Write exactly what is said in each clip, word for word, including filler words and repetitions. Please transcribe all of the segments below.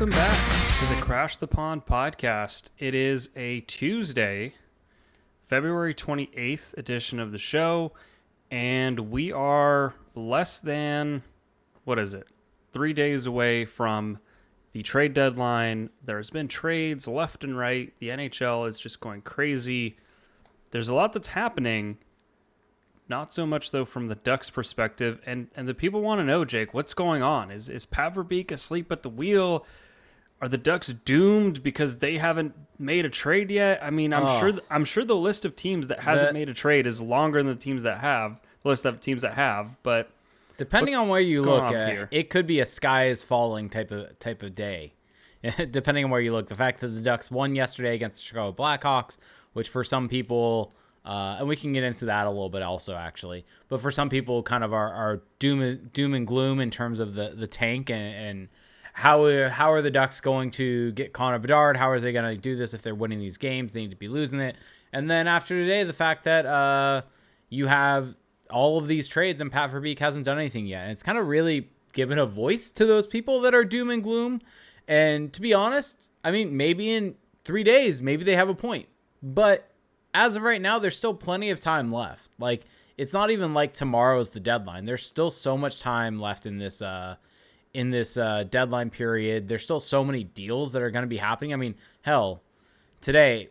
Welcome back to the Crash the Pond podcast. It is a Tuesday, February twenty-eighth edition of the show, and we are less than, what is it, three days away from the trade deadline. There's been trades left and right. The N H L is just going crazy. There's a lot that's happening. Not so much, though, from the Ducks' perspective. And and the people want to know, Jake, what's going on? Is is Pat Verbeek asleep at the wheel? Are the Ducks doomed because they haven't made a trade yet? I mean, I'm oh. sure th- I'm sure the list of teams that hasn't that, made a trade is longer than the teams that have, the list of teams that have. But depending on where you look at here? It could be a sky is falling type of type of day. Depending on where you look. The fact that the Ducks won yesterday against the Chicago Blackhawks, which for some people... Uh, and we can get into that a little bit also, actually. But for some people, kind of our, our doom doom and gloom in terms of the, the tank and, and how, are, how are the Ducks going to get Connor Bedard? How are they going to do this if they're winning these games? They need to be losing it. And then after today, the fact that uh, you have all of these trades and Pat Verbeek hasn't done anything yet. And it's kind of really given a voice to those people that are doom and gloom. And to be honest, I mean, maybe in three days, maybe they have a point. But as of right now, there's still plenty of time left. Like, it's not even like tomorrow is the deadline. There's still so much time left in this uh, in this uh, deadline period. There's still so many deals that are going to be happening. I mean, hell, today,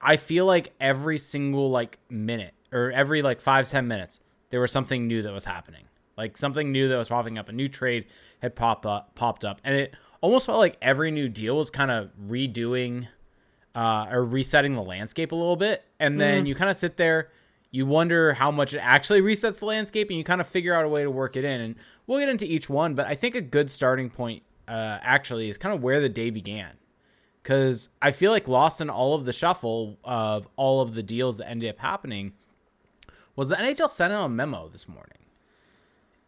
I feel like every single, like, minute or every, like, five, ten minutes, there was something new that was happening. Like, something new that was popping up. A new trade had pop up, popped up. And it almost felt like every new deal was kind of redoing... Uh, or resetting the landscape a little bit. And then mm-hmm. you kind of sit there, you wonder how much it actually resets the landscape, and you kind of figure out a way to work it in. And we'll get into each one, but I think a good starting point uh, actually is kind of where the day began. Because I feel like lost in all of the shuffle of all of the deals that ended up happening was the N H L sent out a memo this morning.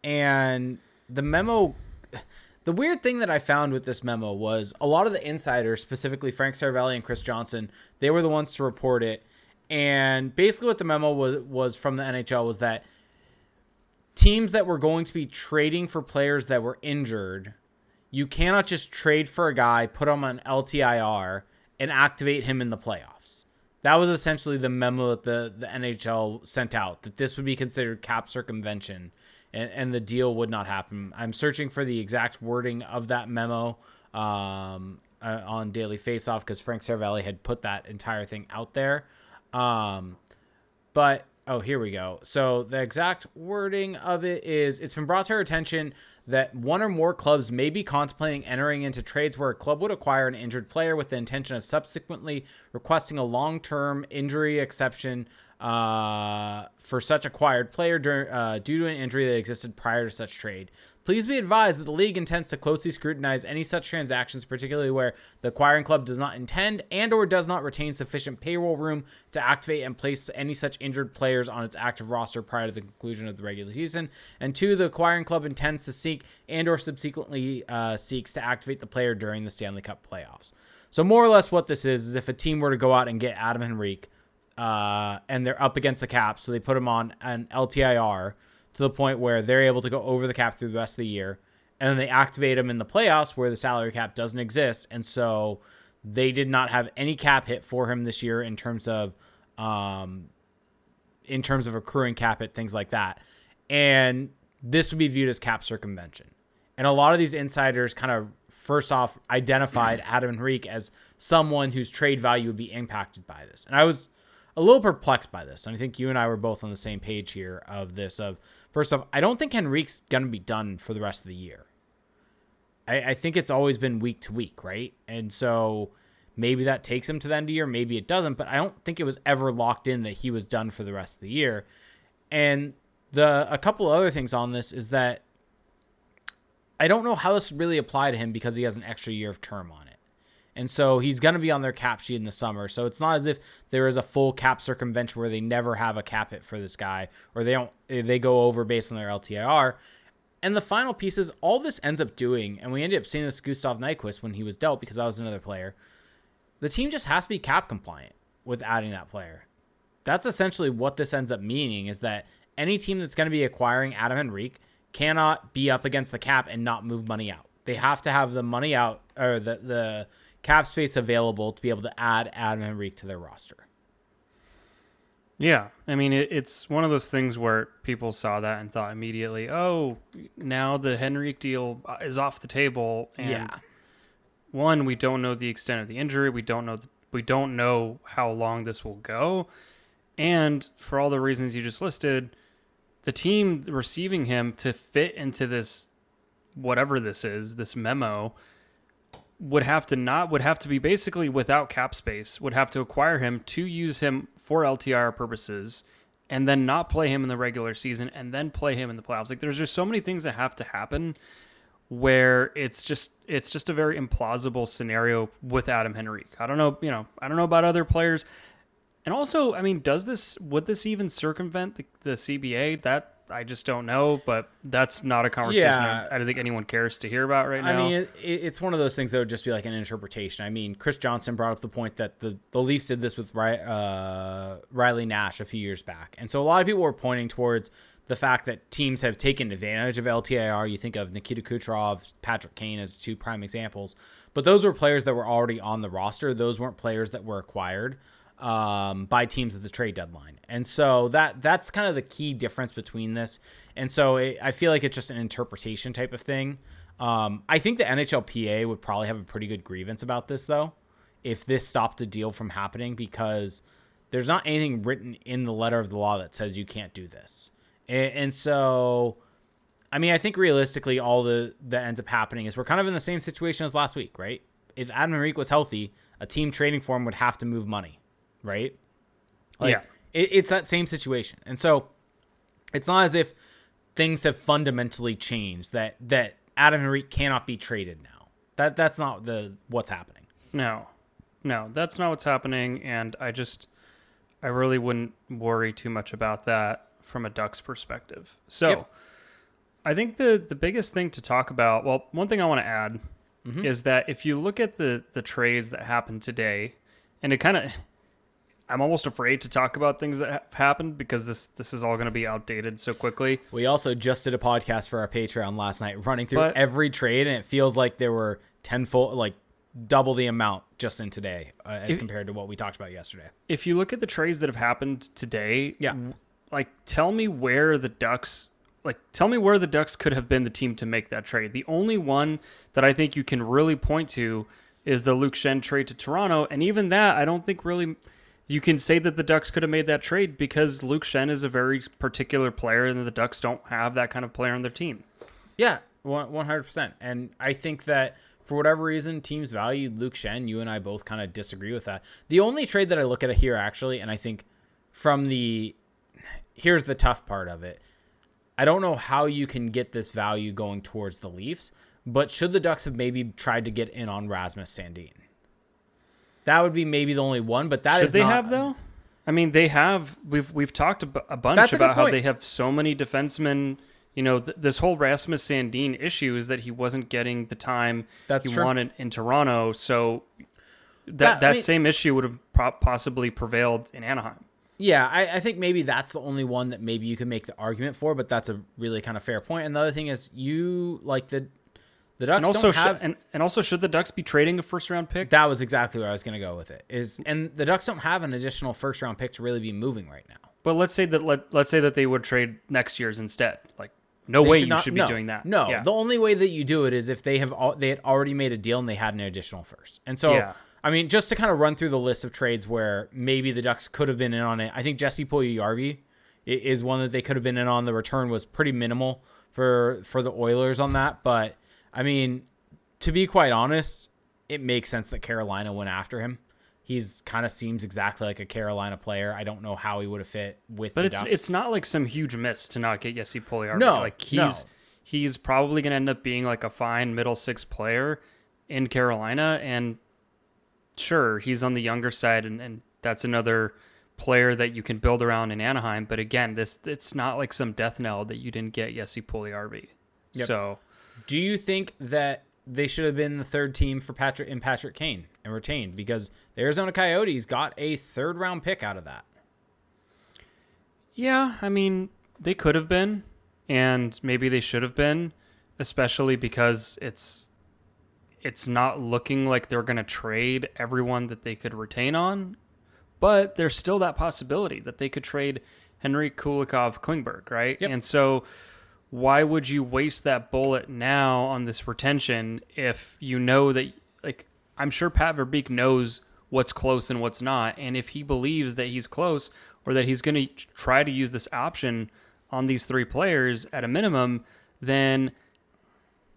And the memo... The weird thing that I found with this memo was a lot of the insiders, specifically Frank Seravalli and Chris Johnston, they were the ones to report it. And basically what the memo was, was from the N H L was that teams that were going to be trading for players that were injured, you cannot just trade for a guy, put him on L T I R, and activate him in the playoffs. That was essentially the memo that the, the N H L sent out, that this would be considered cap circumvention. And, and the deal would not happen. I'm searching for the exact wording of that memo um, uh, on Daily Faceoff because Frank Seravalli had put that entire thing out there. Um, but, oh, here we go. So the exact wording of it is, it's been brought to our attention that one or more clubs may be contemplating entering into trades where a club would acquire an injured player with the intention of subsequently requesting a long-term injury exception Uh, for such acquired player during, uh, due to an injury that existed prior to such trade. Please be advised that the league intends to closely scrutinize any such transactions, particularly where the acquiring club does not intend and or does not retain sufficient payroll room to activate and place any such injured players on its active roster prior to the conclusion of the regular season. And two, the acquiring club intends to seek and or subsequently uh, seeks to activate the player during the Stanley Cup playoffs. So more or less what this is, is if a team were to go out and get Adam Henrique, Uh, and they're up against the cap, so they put them on an L T I R to the point where they're able to go over the cap through the rest of the year, and then they activate them in the playoffs where the salary cap doesn't exist, and so they did not have any cap hit for him this year in terms of um, in terms of accruing cap hit, things like that. And this would be viewed as cap circumvention. And a lot of these insiders kind of first off identified Adam Henrique as someone whose trade value would be impacted by this. And I was a little perplexed by this, and I think you and I were both on the same page here of this. Of first off, I don't think Henrique's going to be done for the rest of the year. I, I think it's always been week to week, right? And so maybe that takes him to the end of the year, maybe it doesn't, but I don't think it was ever locked in that he was done for the rest of the year. And the a couple other things on this is that I don't know how this would really apply to him because he has an extra year of term on it. And so he's going to be on their cap sheet in the summer. So it's not as if there is a full cap circumvention where they never have a cap hit for this guy or they don't they go over based on their L T I R. And the final piece is all this ends up doing, and we ended up seeing this Gustav Nyquist when he was dealt because I was another player. The team just has to be cap compliant with adding that player. That's essentially what this ends up meaning is that any team that's going to be acquiring Adam Henrique cannot be up against the cap and not move money out. They have to have the money out or the, the cap space available to be able to add Adam Henrique to their roster. Yeah, I mean, it, it's one of those things where people saw that and thought immediately, oh, now the Henrique deal is off the table. And yeah. One, we don't know the extent of the injury. We don't know. The, we don't know how long this will go. And for all the reasons you just listed, the team receiving him to fit into this, whatever this is, this memo, would have to not would have to be basically without cap space, would have to acquire him to use him for L T I R purposes, and then not play him in the regular season and then play him in the playoffs. Like, there's just so many things that have to happen where it's just it's just a very implausible scenario with Adam Henrique. I don't know, you know, I don't know about other players. And also, I mean, does this would this even circumvent the, the C B A? That I just don't know, but that's not a conversation yeah. I don't think anyone cares to hear about right now. I mean, it, it's one of those things that would just be like an interpretation. I mean, Chris Johnston brought up the point that the, the Leafs did this with uh, Riley Nash a few years back. And so a lot of people were pointing towards the fact that teams have taken advantage of L T I R. You think of Nikita Kucherov, Patrick Kane as two prime examples. But those were players that were already on the roster. Those weren't players that were acquired um by teams at the trade deadline. And so that that's kind of the key difference between this. And so it, I feel like it's just an interpretation type of thing. Um, I think the N H L P A would probably have a pretty good grievance about this, though, if this stopped the deal from happening, because there's not anything written in the letter of the law that says you can't do this. And, and so, I mean, I think realistically all the that ends up happening is we're kind of in the same situation as last week, right? If Adam Henrique was healthy, a team trading for him would have to move money. Right? Like, yeah. It, it's that same situation. And so it's not as if things have fundamentally changed that, that Adam Henrique cannot be traded now. That That's not the what's happening. No. No, that's not what's happening. And I just, I really wouldn't worry too much about that from a Ducks perspective. So yep. I think the, the biggest thing to talk about, well, one thing I want to add mm-hmm. is that if you look at the, the trades that happened today, and it kind of... I'm almost afraid to talk about things that have happened because this this is all going to be outdated so quickly. We also just did a podcast for our Patreon last night, running through but, every trade, and it feels like there were tenfold, like double the amount just in today uh, as if, compared to what we talked about yesterday. If you look at the trades that have happened today, yeah, like tell me where the Ducks, like tell me where the Ducks could have been the team to make that trade. The only one that I think you can really point to is the Luke Schenn trade to Toronto, and even that, I don't think really. You can say that the Ducks could have made that trade because Luke Schenn is a very particular player and the Ducks don't have that kind of player on their team. Yeah, one hundred percent. And I think that for whatever reason, teams valued Luke Schenn. You and I both kind of disagree with that. The only trade that I look at here, actually, and I think from the... Here's the tough part of it. I don't know how you can get this value going towards the Leafs, but should the Ducks have maybe tried to get in on Rasmus Sandin? That would be maybe the only one, but that Should is they not... have, though? I mean, they have... We've we've talked a bunch That's about a how they have so many defensemen. You know, th- this whole Rasmus Sandin issue is that he wasn't getting the time That's he true. wanted in Toronto, so that, that, that I mean, same issue would have pro- possibly prevailed in Anaheim. Yeah, I, I think maybe that's the only one that maybe you can make the argument for, but that's a really kind of fair point. And the other thing is you, like the... The Ducks and also don't have, sh- and, and also should the Ducks be trading a first round pick? That was exactly where I was going to go with it. Is and the Ducks don't have an additional first round pick to really be moving right now. But let's say that let, let's say that they would trade next year's instead. Like no they way should you not, should be no, doing that. No, yeah. The only way that you do it is if they have all, they had already made a deal and they had an additional first. And so yeah. I mean, just to kind of run through the list of trades where maybe the Ducks could have been in on it. I think Jesse Puljujarvi is one that they could have been in on. The return was pretty minimal for for the Oilers on that, but. I mean, to be quite honest, it makes sense that Carolina went after him. He's kind of seems exactly like a Carolina player. I don't know how he would have fit with but the Ducks. But it's it's not like some huge miss to not get Jesse Puljujarvi. No, like he's no. he's probably going to end up being like a fine middle six player in Carolina. And sure, he's on the younger side, and, and that's another player that you can build around in Anaheim. But again, this it's not like some death knell that you didn't get Jesse Puljujarvi. Yep. So. Do you think that they should have been the third team for Patrick and Patrick Kane and retained? Because the Arizona Coyotes got a third round pick out of that. Yeah, I mean, they could have been, and maybe they should have been, especially because it's it's not looking like they're going to trade everyone that they could retain on, but there's still that possibility that they could trade Henry, Kulikov, Klingberg, right? Yep. And so why would you waste that bullet now on this retention if you know that, like, I'm sure Pat Verbeek knows what's close and what's not, and if he believes that he's close or that he's going to try to use this option on these three players at a minimum, then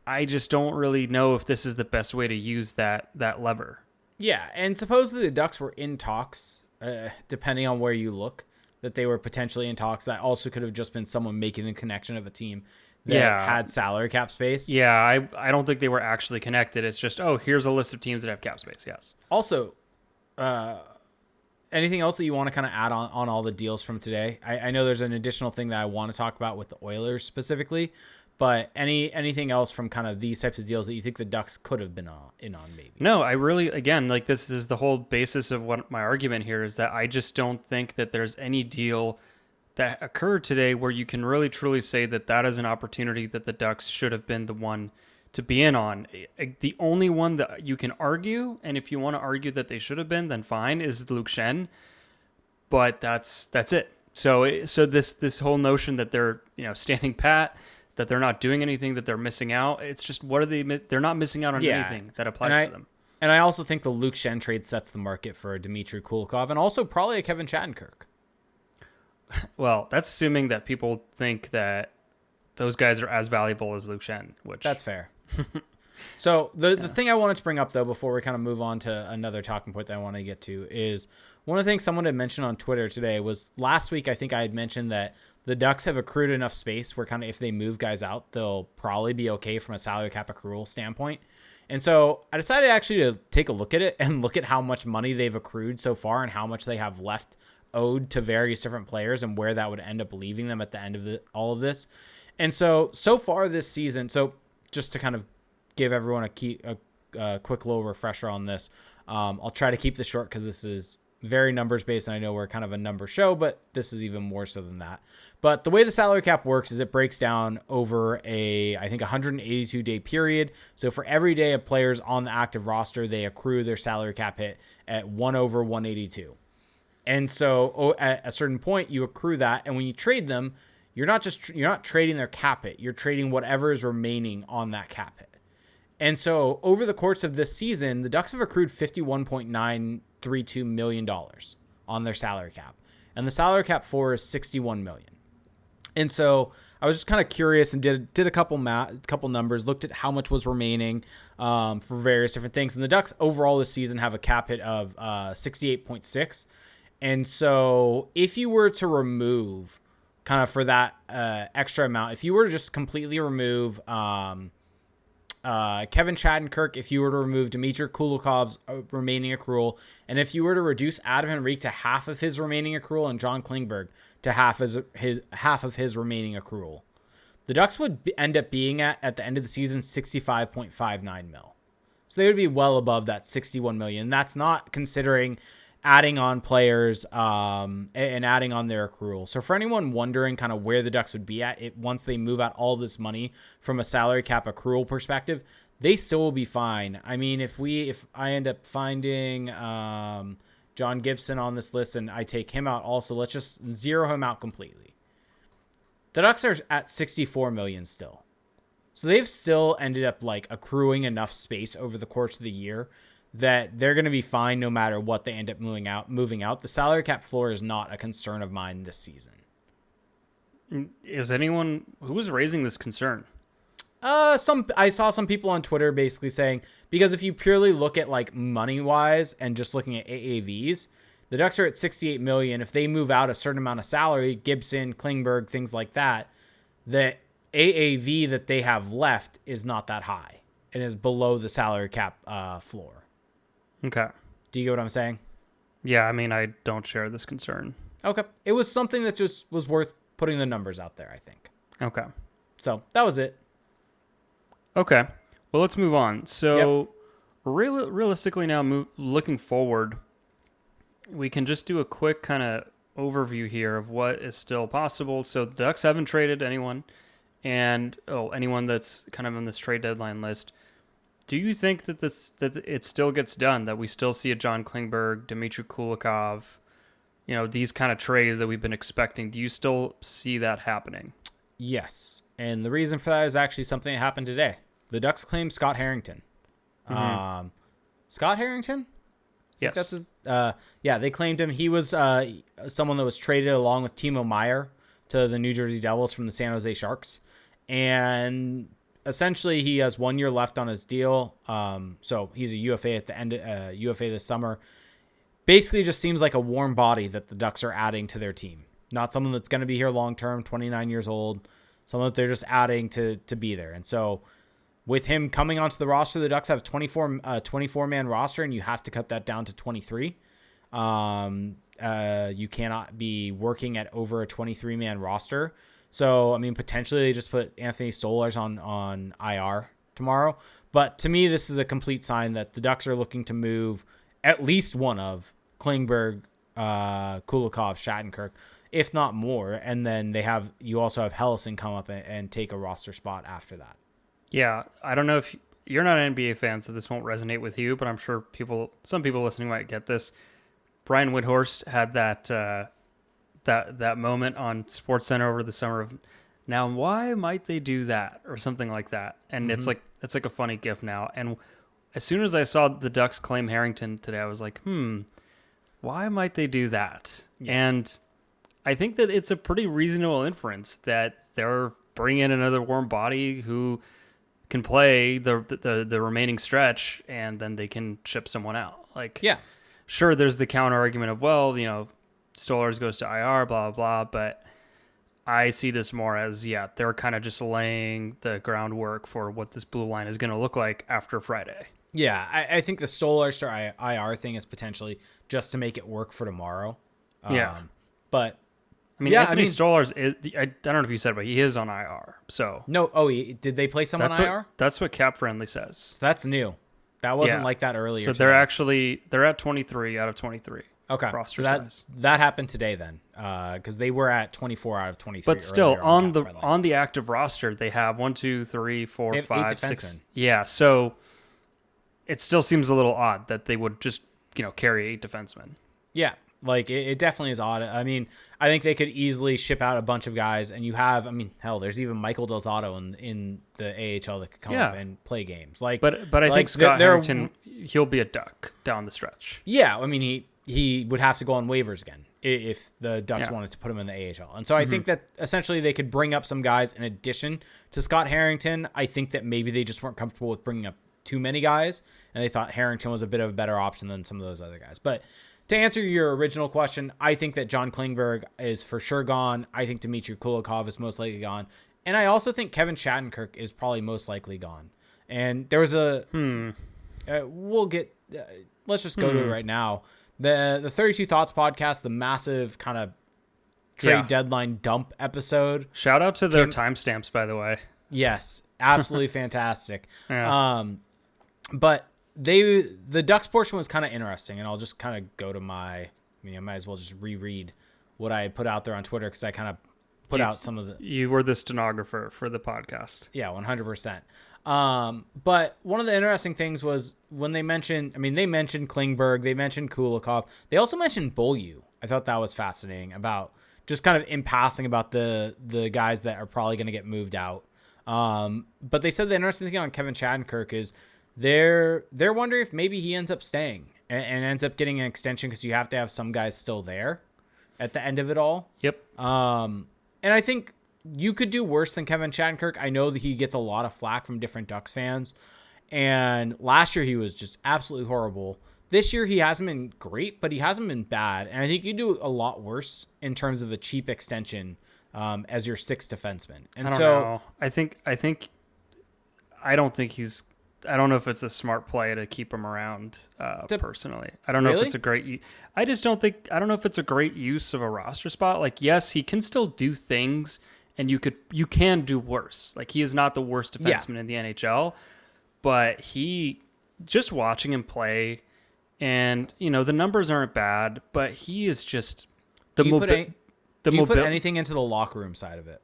I just don't really know if this is the best way to use that that lever. Yeah, and supposedly the Ducks were in talks, uh, depending on where you look, that they were potentially in talks. That also could have just been someone making the connection of a team that yeah. had salary cap space. Yeah, I, I don't think they were actually connected. It's just, oh, here's a list of teams that have cap space, yes. Also, uh, anything else that you want to kind of add on, on all the deals from today? I, I know there's an additional thing that I want to talk about with the Oilers specifically, but any anything else from kind of these types of deals that you think the Ducks could have been on, in on maybe? No, I really, again, like this is the whole basis of what my argument here is, that I just don't think that there's any deal that occurred today where you can really truly say that that is an opportunity that the Ducks should have been the one to be in on. The only one that you can argue, and if you want to argue that they should have been, then fine, is Luke Schenn. But that's that's it. So so this this whole notion that they're, you know, standing pat, that they're not doing anything, that they're missing out. It's just, what are they? They're not missing out on yeah. anything that applies I, to them. And I also think the Luke Schenn trade sets the market for a Dmitry Kulikov and also probably a Kevin Shattenkirk. Well, that's assuming that people think that those guys are as valuable as Luke Schenn, which that's fair. so the, yeah. the thing I wanted to bring up, though, before we kind of move on to another talking point that I want to get to, is one of the things someone had mentioned on Twitter today was last week. I think I had mentioned that the Ducks have accrued enough space where kind of if they move guys out, they'll probably be okay from a salary cap accrual standpoint. And so I decided actually to take a look at it and look at how much money they've accrued so far and how much they have left owed to various different players and where that would end up leaving them at the end of the, all of this. And so, so far this season, so just to kind of give everyone a, key, a, a quick little refresher on this, um, I'll try to keep this short because this is very numbers based, and I know we're kind of a number show, but this is even more so than that. But the way the salary cap works is it breaks down over a, I think, one hundred eighty-two day period. So for every day of players on the active roster, they accrue their salary cap hit at one over one eighty-two. And so at a certain point, you accrue that, and when you trade them, you're not just you're not trading their cap hit. You're trading whatever is remaining on that cap hit. And so over the course of this season, the Ducks have accrued fifty-one point nine three two million dollars on their salary cap. And the salary cap for is sixty-one million dollars. And so I was just kind of curious and did did a couple math, couple numbers, looked at how much was remaining um, for various different things. And the Ducks overall this season have a cap hit of uh, sixty-eight point six. And so if you were to remove kind of for that uh, extra amount, if you were to just completely remove um, Uh, Kevin Shattenkirk, if you were to remove Dmitry Kulikov's remaining accrual, and if you were to reduce Adam Henrique to half of his remaining accrual and John Klingberg to half his, his half of his remaining accrual, the Ducks would be, end up being at at the end of the season sixty-five point five nine mil. So they would be well above that sixty-one million. That's not considering adding on players um, and adding on their accrual. So for anyone wondering kind of where the Ducks would be at it once they move out all this money from a salary cap accrual perspective, they still will be fine. I mean, if we if I end up finding um, John Gibson on this list and I take him out also, let's just zero him out completely. The Ducks are at sixty-four million still. So they've still ended up like accruing enough space over the course of the year that they're going to be fine no matter what they end up moving out. Moving out, the salary cap floor is not a concern of mine this season. Is anyone who was raising this concern? Uh, some I saw some people on Twitter basically saying because if you purely look at like money wise and just looking at A A Vs, the Ducks are at sixty-eight million. If they move out a certain amount of salary, Gibson, Klingberg, things like that, the A A V that they have left is not that high and is below the salary cap uh, floor. Okay. Do you get what I'm saying? Yeah, I mean, I don't share this concern. Okay. It was something that just was worth putting the numbers out there, I think. Okay. So that was it. Okay. Well, let's move on. So yep. real- realistically now, move- looking forward, we can just do a quick kind of overview here of what is still possible. So the Ducks haven't traded anyone and, oh, anyone that's kind of on this trade deadline list. Do you think that this that it still gets done, that we still see a John Klingberg, Dmitry Kulikov, you know, these kind of trades that we've been expecting? Do you still see that happening? Yes. And the reason for that is actually something that happened today. The Ducks claimed Scott Harrington. Mm-hmm. Um, Scott Harrington? Yes. That's his, uh, yeah, they claimed him. He was uh, someone that was traded along with Timo Meier to the New Jersey Devils from the San Jose Sharks. And essentially, he has one year left on his deal. Um, so he's a U F A at the end of uh, U F A this summer. Basically, just seems like a warm body that the Ducks are adding to their team. Not someone that's going to be here long term, twenty-nine years old. Someone that they're just adding to to be there. And so with him coming onto the roster, the Ducks have twenty-four, uh, twenty-four man roster, and you have to cut that down to twenty-three. Um, uh, you cannot be working at over a twenty-three man roster. So, I mean, potentially they just put Anthony Stolarz on, on I R tomorrow. But to me, this is a complete sign that the Ducks are looking to move at least one of Klingberg, uh, Kulikov, Shattenkirk, if not more. And then they have, you also have Hellison come up and, and take a roster spot after that. Yeah. I don't know if you, you're not an N B A fan, so this won't resonate with you, but I'm sure people, some people listening might get this. Brian Windhorst had that, uh, that, that moment on SportsCenter over the summer of, now why might they do that, or something like that. And mm-hmm. it's like, it's like a funny gif now. And as soon as I saw the Ducks claim Harrington today, I was like, Hmm, why might they do that? Yeah. And I think that it's a pretty reasonable inference that they're bringing in another warm body who can play the, the the remaining stretch, and then they can ship someone out. Like, yeah, sure, there's the counter argument of, well, you know, Stolarz goes to I R, blah, blah, blah. But I see this more as, yeah, they're kind of just laying the groundwork for what this blue line is going to look like after Friday. Yeah, I, I think the Stolarz to I R thing is potentially just to make it work for tomorrow. Um, yeah. But... I mean, yeah, Anthony I mean, Stolarz, is, I don't know if you said, but he is on I R. So no, oh, he, did they play someone on I R? What, that's what Cap Friendly says. So that's new. That wasn't yeah. like that earlier. So today. they're actually they're at twenty-three out of twenty-three. Okay, so that size. that happened today then, because uh, they were at twenty-four out of twenty-three. But still, on, on the friendly. on the active roster, they have one, two, three, four, they have five, eight six. Yeah, so it still seems a little odd that they would just you know carry eight defensemen. Yeah. Like, it, it definitely is odd. I mean, I think they could easily ship out a bunch of guys, and you have, I mean, hell, there's even Michael Delzato in in the A H L that could come yeah. up and play games. Like, But but I like think Scott there, Harrington, he'll be a Duck down the stretch. Yeah, I mean, he, he would have to go on waivers again if the Ducks yeah. wanted to put him in the A H L. And so I mm-hmm. think that essentially they could bring up some guys in addition to Scott Harrington. I think that maybe they just weren't comfortable with bringing up too many guys, and they thought Harrington was a bit of a better option than some of those other guys. But... to answer your original question, I think that John Klingberg is for sure gone. I think Dmitry Kulikov is most likely gone. And I also think Kevin Shattenkirk is probably most likely gone. And there was a... Hmm. Uh, we'll get... Uh, let's just go hmm. to it right now. The the thirty-two Thoughts podcast, the massive kind of trade yeah. deadline dump episode. Shout out to their Came... timestamps, by the way. Yes. Absolutely fantastic. Yeah. Um, but... They the Ducks portion was kind of interesting, and I'll just kind of go to my. I mean, I might as well just reread what I put out there on Twitter because I kind of put you, out some of the. You were the stenographer for the podcast. Yeah, one hundred percent. But one of the interesting things was when they mentioned. I mean, they mentioned Klingberg, they mentioned Kulikov, they also mentioned Beaulieu. I thought that was fascinating about just kind of in passing about the the guys that are probably going to get moved out. Um, but they said the interesting thing on Kevin Shattenkirk is. They're they're wondering if maybe he ends up staying and, and ends up getting an extension because you have to have some guys still there at the end of it all. Yep. Um, and I think you could do worse than Kevin Shattenkirk. I know that he gets a lot of flack from different Ducks fans, and last year he was just absolutely horrible. This year he hasn't been great, but he hasn't been bad. And I think you do a lot worse in terms of a cheap extension um, as your sixth defenseman. And I don't so know. I think I think I don't think he's. I don't know if it's a smart play to keep him around uh, to, personally. I don't know really? if it's a great, I just don't think, I don't know if it's a great use of a roster spot. Like, yes, he can still do things and you could, you can do worse. Like he is not the worst defenseman yeah. in the N H L, but he just watching him play and you know, the numbers aren't bad, but he is just the, mobi- any, the do you mobi- put anything into the locker room side of it?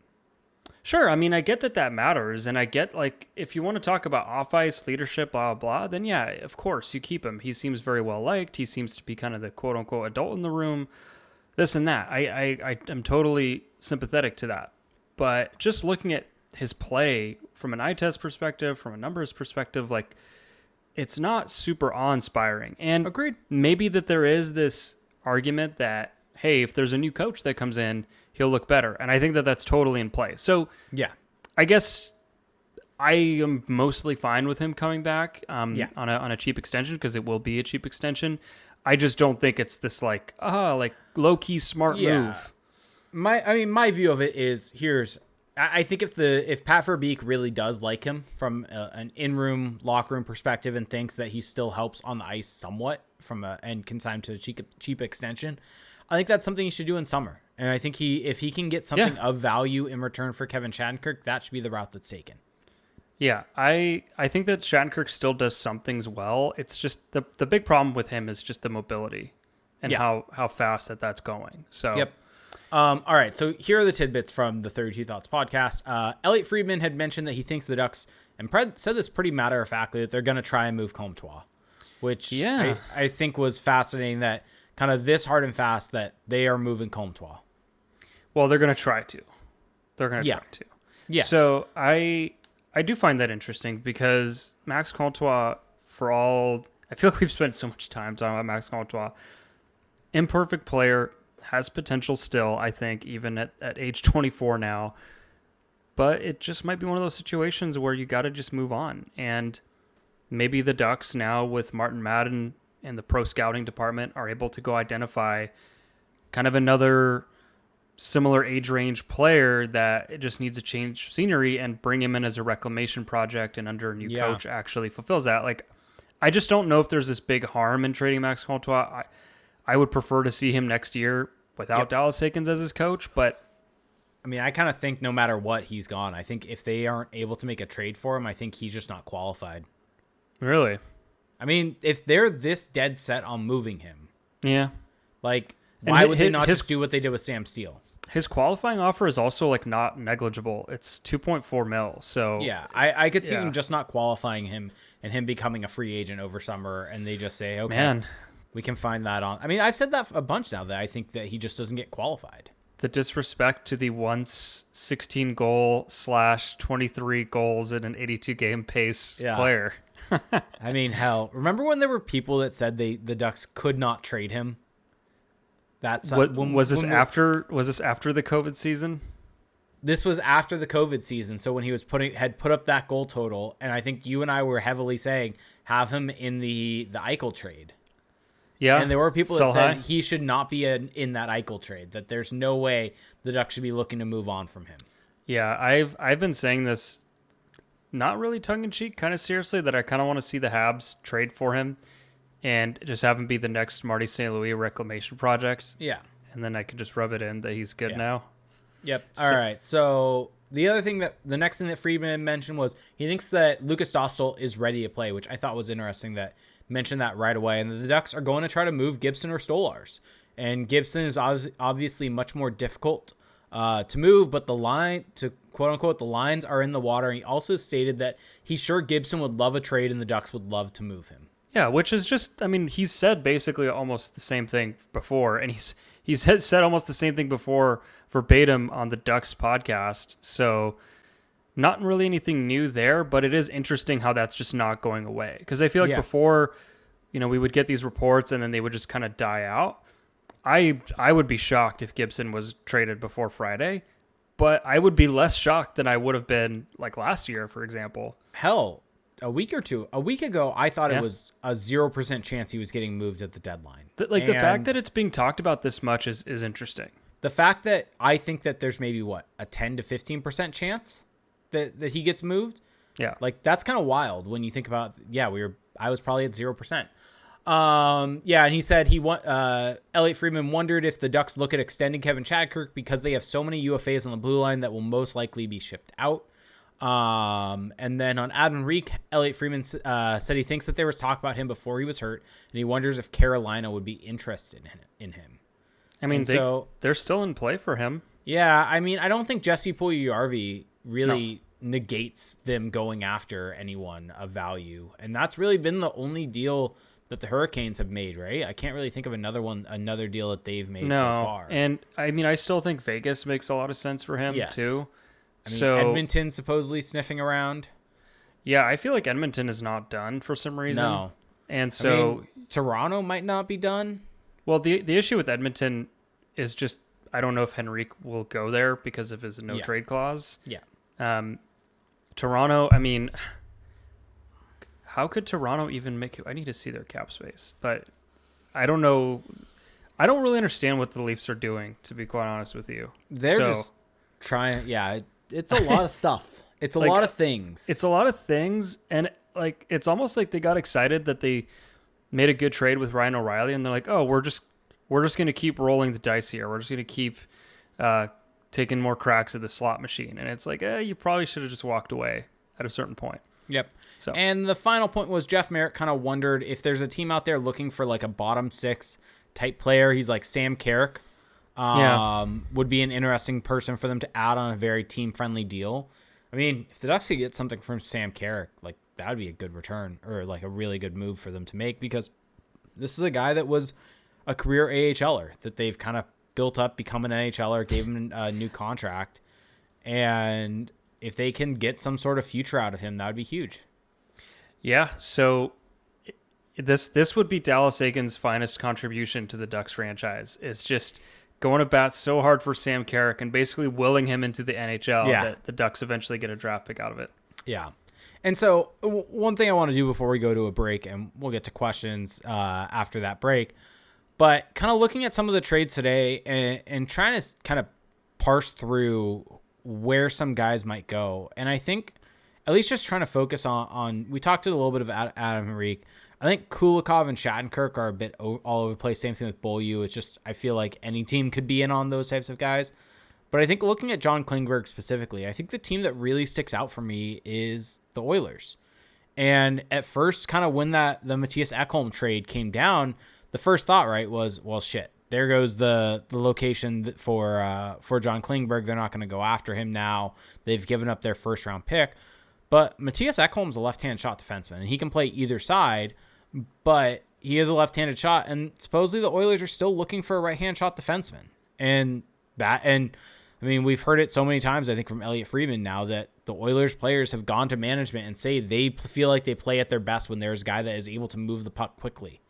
Sure. I mean, I get that that matters. And I get, like, if you want to talk about off-ice leadership, blah, blah, then yeah, of course, you keep him. He seems very well liked. He seems to be kind of the quote-unquote adult in the room, this and that. I, I, I am totally sympathetic to that. But just looking at his play from an eye test perspective, from a numbers perspective, like, it's not super awe-inspiring. And agreed, maybe that there is this argument that, hey, if there's a new coach that comes in, he'll look better. And I think that that's totally in play. So yeah, I guess I am mostly fine with him coming back um, yeah. on a on a cheap extension, because it will be a cheap extension. I just don't think it's this like, ah, uh, like low-key smart yeah. move. My, I mean, my view of it is here's, I think if the if Pat Verbeek really does like him from a, an in-room, locker-room perspective, and thinks that he still helps on the ice somewhat from a, and consigned to a cheap, cheap extension, I think that's something you should do in summer. And I think he, if he can get something yeah. of value in return for Kevin Shattenkirk, that should be the route that's taken. Yeah, I I think that Shattenkirk still does some things well. It's just the the big problem with him is just the mobility and yeah. how, how fast that that's going. So yep. Um, all right, so here are the tidbits from the thirty-two Thoughts podcast. Uh, Elliot Friedman had mentioned that he thinks the Ducks, and Pred said this pretty matter-of-factly, that they're going to try and move Comtois, which yeah. I, I think was fascinating that kind of this hard and fast that they are moving Comtois. Well, they're going to try to. They're going to yeah. try to. Yes. So I I do find that interesting, because Max Comtois, for all... I feel like we've spent so much time talking about Max Comtois. Imperfect player, has potential still, I think, even at, at age twenty-four now. But it just might be one of those situations where you got to just move on. And maybe the Ducks now with Martin Madden and the pro scouting department are able to go identify kind of another similar age range player that just needs to change scenery and bring him in as a reclamation project, and under a new yeah. coach actually fulfills that. Like, I just don't know if there's this big harm in trading Max Comtois. I, I would prefer to see him next year without yep. Dallas Eakins as his coach, but I mean, I kind of think no matter what, he's gone. I think if they aren't able to make a trade for him, I think he's just not qualified. Really? I mean, if they're this dead set on moving him, yeah, like why his, would they not his, just do what they did with Sam Steele? His qualifying offer is also like not negligible. It's two point four mil. So yeah, I, I could see yeah. them just not qualifying him and him becoming a free agent over summer, and they just say, okay, man, we can find that on. I mean, I've said that a bunch now, that I think that he just doesn't get qualified. The disrespect to the once sixteen goal slash twenty-three goals in an eighty-two game pace yeah. player. I mean, hell, remember when there were people that said they the Ducks could not trade him? That's what, when, was this when after was this after the COVID season? This was after the COVID season. So when he was putting had put up that goal total, and I think you and I were heavily saying have him in the the Eichel trade. Yeah, and there were people that said he should not be in, in that Eichel trade, that there's no way the Ducks should be looking to move on from him. Yeah, I've I've been saying this not really tongue-in-cheek, kind of seriously, that I kind of want to see the Habs trade for him and just have him be the next Marty Saint Louis reclamation project. Yeah. And then I can just rub it in that he's good yeah. now. Yep. So, all right, so the other thing that the next thing that Friedman mentioned was he thinks that Lukáš Dostál is ready to play, which I thought was interesting that mentioned that right away, and the Ducks are going to try to move Gibson or Stolarz, and Gibson is obviously much more difficult uh, to move, but the line to quote unquote the lines are in the water. And he also stated that he's sure Gibson would love a trade and the Ducks would love to move him. Yeah, which is just, I mean, he's said basically almost the same thing before, and he's he's said almost the same thing before verbatim on the Ducks podcast. So not really anything new there, but it is interesting how that's just not going away. Because I feel like yeah. before, you know, we would get these reports and then they would just kind of die out. I I would be shocked if Gibson was traded before Friday, but I would be less shocked than I would have been like last year, for example. Hell, a week or two, a week ago, I thought yeah. it was a zero percent chance he was getting moved at the deadline. The, like and the fact that it's being talked about this much is, is interesting. The fact that I think that there's maybe, what, a ten to fifteen percent chance that that he gets moved. Yeah. Like that's kind of wild when you think about, yeah, we were, I was probably at zero percent. Um, yeah. And he said he want, uh, Elliot Friedman wondered if the Ducks look at extending Kevin Shattenkirk because they have so many U F As on the blue line that will most likely be shipped out. Um, and then on Adam Henrique, Elliot Friedman, uh, said he thinks that there was talk about him before he was hurt, and he wonders if Carolina would be interested in, in him. I mean, they, so, they're still in play for him. Yeah. I mean, I don't think Jesse Puljujarvi really no. negates them going after anyone of value. And that's really been the only deal that the Hurricanes have made, right? I can't really think of another one, another deal that they've made no. so far. And I mean, I still think Vegas makes a lot of sense for him yes. too. I mean, so Edmonton supposedly sniffing around. Yeah, I feel like Edmonton is not done for some reason. No. And so I mean, Toronto might not be done. Well, the the issue with Edmonton is just I don't know if Henrique will go there because of his no yeah. trade clause. Yeah. Um, Toronto, I mean, how could Toronto even make it? I need to see their cap space, but I don't know. I don't really understand what the Leafs are doing, to be quite honest with you. They're so, just trying. Yeah, it, it's a lot of stuff. It's a like, lot of things. It's a lot of things, and like it's almost like they got excited that they made a good trade with Ryan O'Reilly, and they're like, oh, we're just. We're just going to keep rolling the dice here. We're just going to keep uh, taking more cracks at the slot machine. And it's like, eh, you probably should have just walked away at a certain point. Yep. So, and the final point was Jeff Merrick kind of wondered if there's a team out there looking for like a bottom six type player. He's like Sam Carrick um, yeah. would be an interesting person for them to add on a very team friendly deal. I mean, if the Ducks could get something from Sam Carrick, like that would be a good return or like a really good move for them to make, because this is a guy that was a career AHLer that they've kind of built up, become an NHLer, gave him a new contract. And if they can get some sort of future out of him, that would be huge. Yeah. So this, this would be Dallas Eakins' finest contribution to the Ducks franchise. It's just going to bat so hard for Sam Carrick and basically willing him into the N H L yeah. that the Ducks eventually get a draft pick out of it. Yeah. And so w- one thing I want to do before we go to a break, and we'll get to questions uh, after that break, but kind of looking at some of the trades today and, and trying to kind of parse through where some guys might go. And I think at least just trying to focus on, on we talked a little bit of Adam Henrique. I think Kulikov and Shattenkirk are a bit all over the place. Same thing with Beaulieu. It's just, I feel like any team could be in on those types of guys. But I think looking at John Klingberg specifically, I think the team that really sticks out for me is the Oilers. And at first, kind of when that the Mattias Ekholm trade came down, the first thought, right, was, well, shit, there goes the, the location for uh, for John Klingberg. They're not going to go after him now. They've given up their first-round pick. But Mattias Ekholm's a left-hand shot defenseman, and he can play either side, but he is a left-handed shot, and supposedly the Oilers are still looking for a right-hand shot defenseman. And, that, and I mean, we've heard it so many times, I think, from Elliot Friedman now that the Oilers players have gone to management and say they feel like they play at their best when there's a guy that is able to move the puck quickly,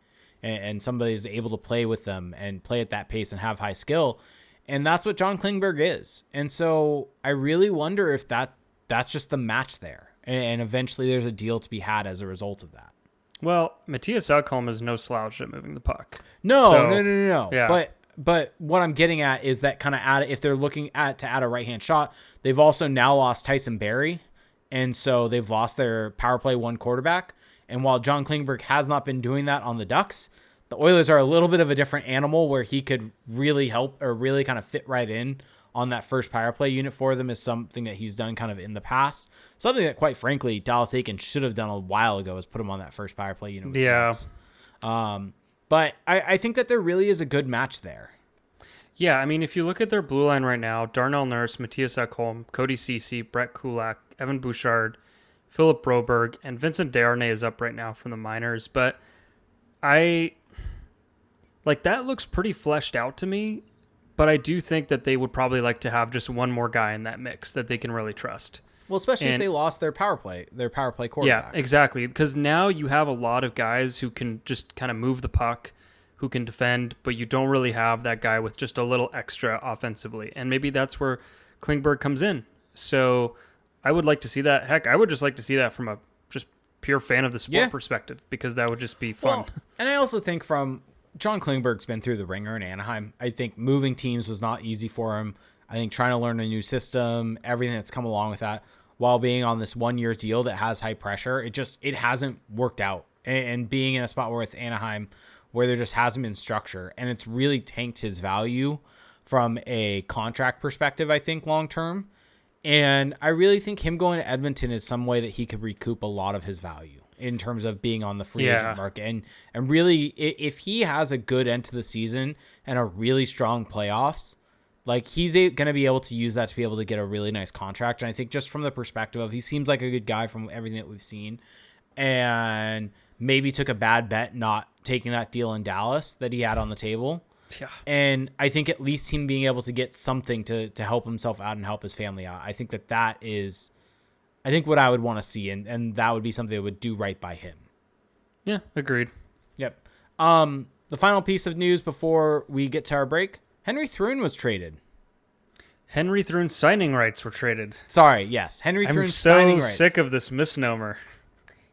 and somebody is able to play with them and play at that pace and have high skill. And that's what John Klingberg is. And so I really wonder if that that's just the match there. And eventually there's a deal to be had as a result of that. Well, Mattias Ekholm is no slouch at moving the puck. No, so, no, no, no, no. Yeah. But but what I'm getting at is that kind of add, if they're looking at to add a right-hand shot, they've also now lost Tyson Barrie. And so they've lost their power play one quarterback. And while John Klingberg has not been doing that on the Ducks, the Oilers are a little bit of a different animal where he could really help or really kind of fit right in on that first power play unit for them is something that he's done kind of in the past. Something that, quite frankly, Dallas Eakins should have done a while ago is put him on that first power play unit. Yeah. Um, but I, I think that there really is a good match there. Yeah, I mean, if you look at their blue line right now, Darnell Nurse, Mattias Ekholm, Cody Ceci, Brett Kulak, Evan Bouchard, Philip Broberg, and Vincent Desharnais is up right now from the minors, but I like that looks pretty fleshed out to me, but I do think that they would probably like to have just one more guy in that mix that they can really trust. Well, especially and, if they lost their power play, their power play quarterback. Yeah, exactly. Because now you have a lot of guys who can just kind of move the puck, who can defend, but you don't really have that guy with just a little extra offensively. And maybe that's where Klingberg comes in. So I would like to see that. Heck, I would just like to see that from a just pure fan of the sport yeah. perspective, because that would just be fun. Well, and I also think from John Klingberg's been through the ringer in Anaheim. I think moving teams was not easy for him. I think trying to learn a new system, everything that's come along with that, while being on this one-year deal that has high pressure, it just it hasn't worked out. And being in a spot where with Anaheim, where there just hasn't been structure, and it's really tanked his value from a contract perspective, I think, long-term. And I really think him going to Edmonton is some way that he could recoup a lot of his value in terms of being on the free yeah. agent market. And and really, if he has a good end to the season and a really strong playoffs, Like, he's going to be able to use that to be able to get a really nice contract. And I think just from the perspective of, he seems like a good guy from everything that we've seen, and maybe took a bad bet not taking that deal in Dallas that he had on the table. Yeah. And I think at least him being able to get something to to help himself out and help his family out, I think that that is, I think, what I would want to see. And, and that would be something that would do right by him. Yeah, agreed. Yep. Um, the final piece of news before we get to our break. Henry Thrun was traded. Henry Thrun's signing rights were traded. Sorry, yes. Henry I'm Thrun's so signing rights. I'm so sick of this misnomer.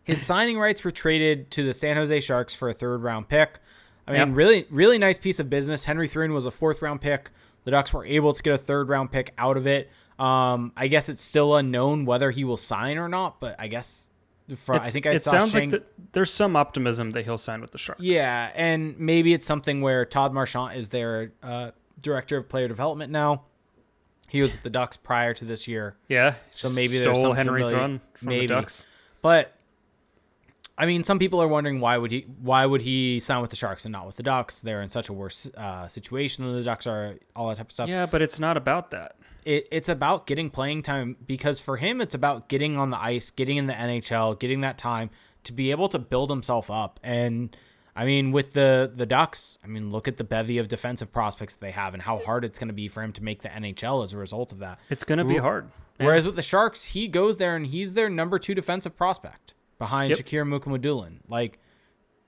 His signing rights were traded to the San Jose Sharks for a third-round pick. I mean, yep. really really nice piece of business. Henry Thrun was a fourth-round pick. The Ducks were able to get a third-round pick out of it. Um, I guess it's still unknown whether he will sign or not, but I guess... For, I think I it saw sounds Shang- like the, there's some optimism that he'll sign with the Sharks. Yeah, and maybe it's something where Todd Marchant is their uh, director of player development now. He was with the Ducks prior to this year. Yeah, so maybe stole there's some Henry Thrun from maybe. the Ducks. But I mean, some people are wondering why would he why would he sign with the Sharks and not with the Ducks? They're in such a worse uh, situation than the Ducks are. All that type of stuff. Yeah, but it's not about that. It, it's about getting playing time, because for him, it's about getting on the ice, getting in the N H L, getting that time to be able to build himself up. And I mean, with the, the Ducks, I mean, look at the bevy of defensive prospects that they have and how hard it's going to be for him to make the N H L as a result of that. It's going to be hard. Man. Whereas with the Sharks, he goes there and he's their number two defensive prospect behind yep. Shakir Mukamudulan. Like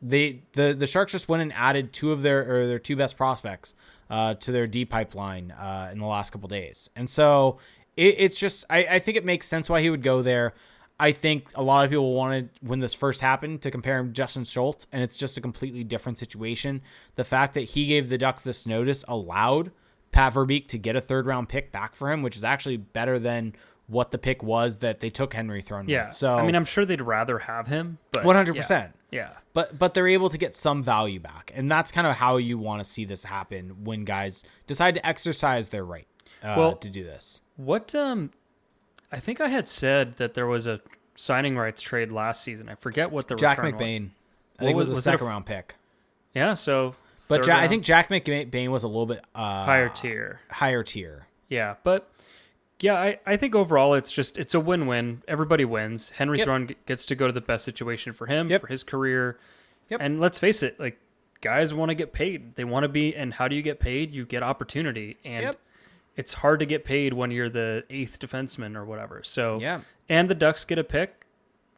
they, the, the Sharks just went and added two of their, or their two best prospects Uh, to their D pipeline uh, in the last couple days. And so it, it's just, I, I think it makes sense why he would go there. I think a lot of people wanted, when this first happened, to compare him to Justin Schultz, and it's just a completely different situation. The fact that he gave the Ducks this notice allowed Pat Verbeek to get a third-round pick back for him, which is actually better than what the pick was that they took Henry Thrun yeah. with. So, I mean, I'm sure they'd rather have him. But one hundred percent. Yeah. Yeah. But but they're able to get some value back. And that's kind of how you want to see this happen when guys decide to exercise their right uh, well, to do this. What um I think I had said that there was a signing rights trade last season. I forget what the Jack return McBain. Was. I think was, it was, was a second round pick. Yeah, so But ja- I think Jack McBain was a little bit uh, higher tier. Higher tier. Yeah, but Yeah, I, I think overall it's just it's a win-win. Everybody wins. Henry yep. Thrun gets to go to the best situation for him, yep. for his career. Yep. And let's face it, like, guys want to get paid. They want to be, and how do you get paid? You get opportunity. And yep. it's hard to get paid when you're the eighth defenseman or whatever. So yeah. And the Ducks get a pick.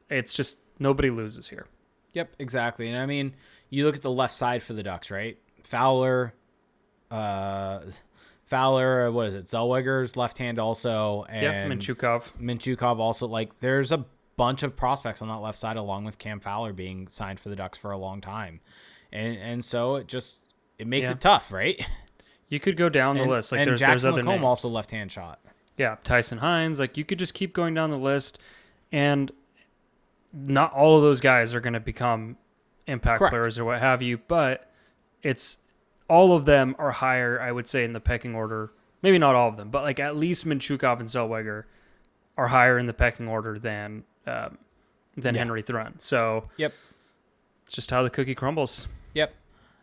It's just nobody loses here. Yep, exactly. And I mean, you look at the left side for the Ducks, right? Fowler, uh Fowler, what is it? Zellweger's left hand also, and yep, Mintyukov. Mintyukov also. Like, there's a bunch of prospects on that left side, along with Cam Fowler being signed for the Ducks for a long time, and and so it just it makes yeah. it tough, right? You could go down and, the list, like and there's, Jackson there's other Lacombe names. Also left hand shot. Yeah, Tyson Hines. Like, you could just keep going down the list, and not all of those guys are going to become impact Correct. players or what have you, but it's. All of them are higher, I would say, in the pecking order. Maybe not all of them, but like at least Mintyukov and Zellweger are higher in the pecking order than um, than yeah. Henry Thrun. So yep, just how the cookie crumbles. Yep.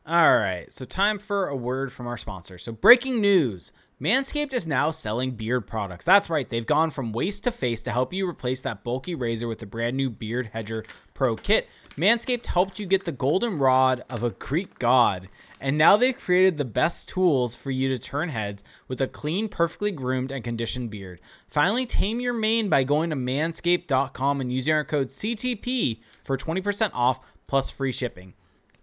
All right. So time for a word from our sponsor. So breaking news. Manscaped is now selling beard products. That's right. They've gone from waist to face to help you replace that bulky razor with the brand new Beard Hedger Pro Kit. Manscaped helped you get the golden rod of a Greek god. And now they've created the best tools for you to turn heads with a clean, perfectly groomed and conditioned beard. Finally, tame your mane by going to manscaped dot com and using our code C T P for twenty percent off plus free shipping.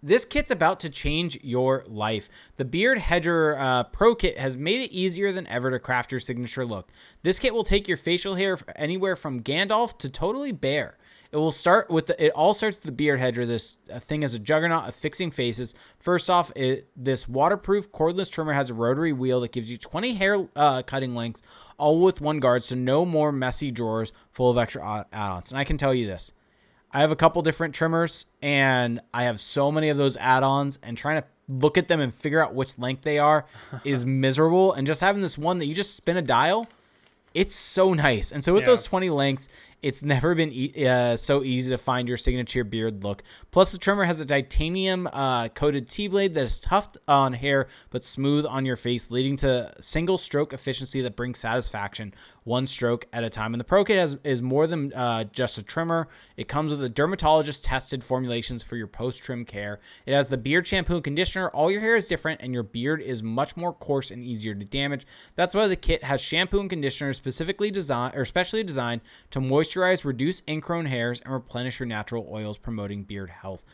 This kit's about to change your life. The Beard Hedger uh, Pro Kit has made it easier than ever to craft your signature look. This kit will take your facial hair anywhere from Gandalf to totally bare. It will start with the, it all starts with the Beard Hedger. This thing is a juggernaut of fixing faces. First off, it, this waterproof cordless trimmer has a rotary wheel that gives you twenty hair uh, cutting lengths, all with one guard, so no more messy drawers full of extra add-ons. And I can tell you this. I have a couple different trimmers, and I have so many of those add-ons, and trying to look at them and figure out which length they are is miserable. And just having this one that you just spin a dial, it's so nice. And so with yeah. those twenty lengths, It's never been e- uh, so easy to find your signature beard look. Plus, the trimmer has a titanium-coated uh, T-blade that is tough on hair but smooth on your face, leading to single-stroke efficiency that brings satisfaction one stroke at a time. And the Pro Kit has, is more than uh, just a trimmer. It comes with a dermatologist-tested formulations for your post-trim care. It has the beard shampoo and conditioner. All your hair is different, and your beard is much more coarse and easier to damage. That's why the kit has shampoo and conditioner specifically designed or specially designed to moisturize, reduce ingrown hairs, and replenish your natural oils, promoting beard health.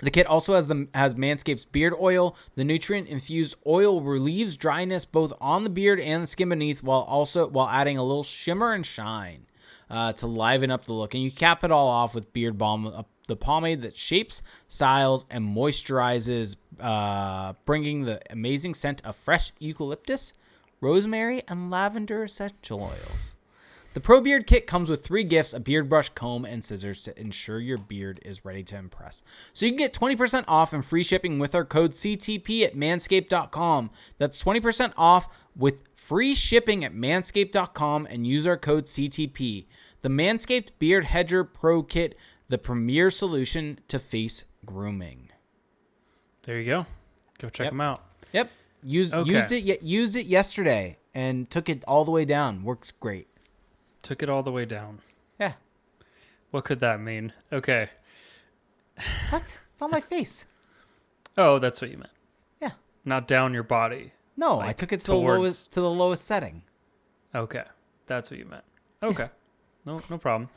The kit also has the has Manscaped's beard oil. The nutrient-infused oil relieves dryness both on the beard and the skin beneath, while also while adding a little shimmer and shine uh, to liven up the look. And you cap it all off with Beard Balm, a, the pomade that shapes, styles, and moisturizes, uh, bringing the amazing scent of fresh eucalyptus, rosemary, and lavender essential oils. The Pro Beard Kit comes with three gifts, a beard brush, comb, and scissors to ensure your beard is ready to impress. So you can get twenty percent off and free shipping with our code C T P at manscaped dot com. That's twenty percent off with free shipping at manscaped dot com and use our code C T P. The Manscaped Beard Hedger Pro Kit, the premier solution to face grooming. There you go. Go check yep. them out. Yep. Used, okay. used, it, used it yesterday and took it all the way down. Works great. Took it all the way down. Yeah. What could that mean? Okay. What? It's on my face. Oh, that's what you meant. Yeah. Not down your body. No, like I took it to towards... the lowest to the lowest setting. Okay. That's what you meant. Okay. Yeah. No, no problem.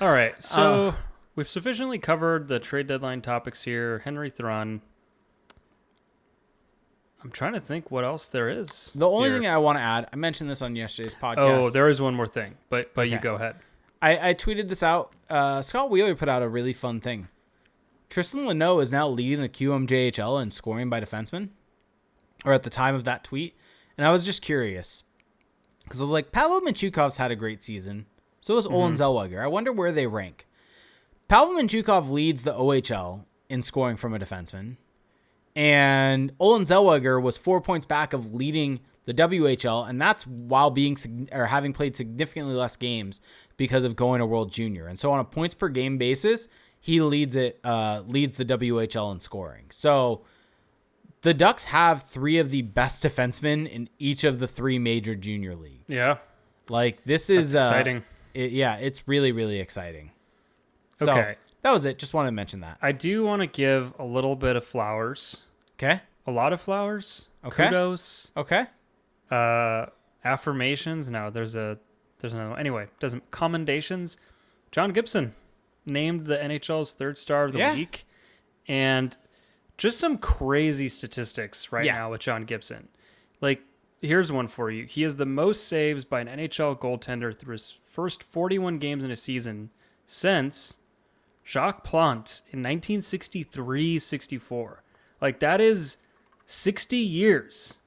All right. So uh, we've sufficiently covered the trade deadline topics here. Henry Thrun. I'm trying to think what else there is. The only here. thing I want to add, I mentioned this on yesterday's podcast. Oh, there is one more thing, but but okay. you go ahead. I, I tweeted this out. Uh, Scott Wheeler put out a really fun thing. Tristan Leno is now leading the Q M J H L in scoring by defensemen, or at the time of that tweet. And I was just curious because I was like, Pavel Mintyukov's had a great season. So is Olin mm-hmm. Zellweger. I wonder where they rank. Pavel Mintyukov leads the O H L in scoring from a defenseman. And Olin Zellweger was four points back of leading the W H L, and that's while being or having played significantly less games because of going to World Junior. And so, on a points per game basis, he leads it uh, leads the W H L in scoring. So, the Ducks have three of the best defensemen in each of the three major junior leagues. Yeah, like this is that's exciting. Uh, it, yeah, it's really really exciting. Okay. So, that was it. Just want to mention that. I do want to give a little bit of flowers. Okay. A lot of flowers. Okay. Kudos. Okay. Uh, affirmations. No, there's a there's another one. Anyway, doesn't commendations. John Gibson named the N H L's third star of the yeah. week, and just some crazy statistics right yeah. now with John Gibson. Like, here's one for you. He is the most saves by an N H L goaltender through his first forty-one games in a season since Jacques Plante in nineteen sixty-three sixty-four. Like, that is sixty years.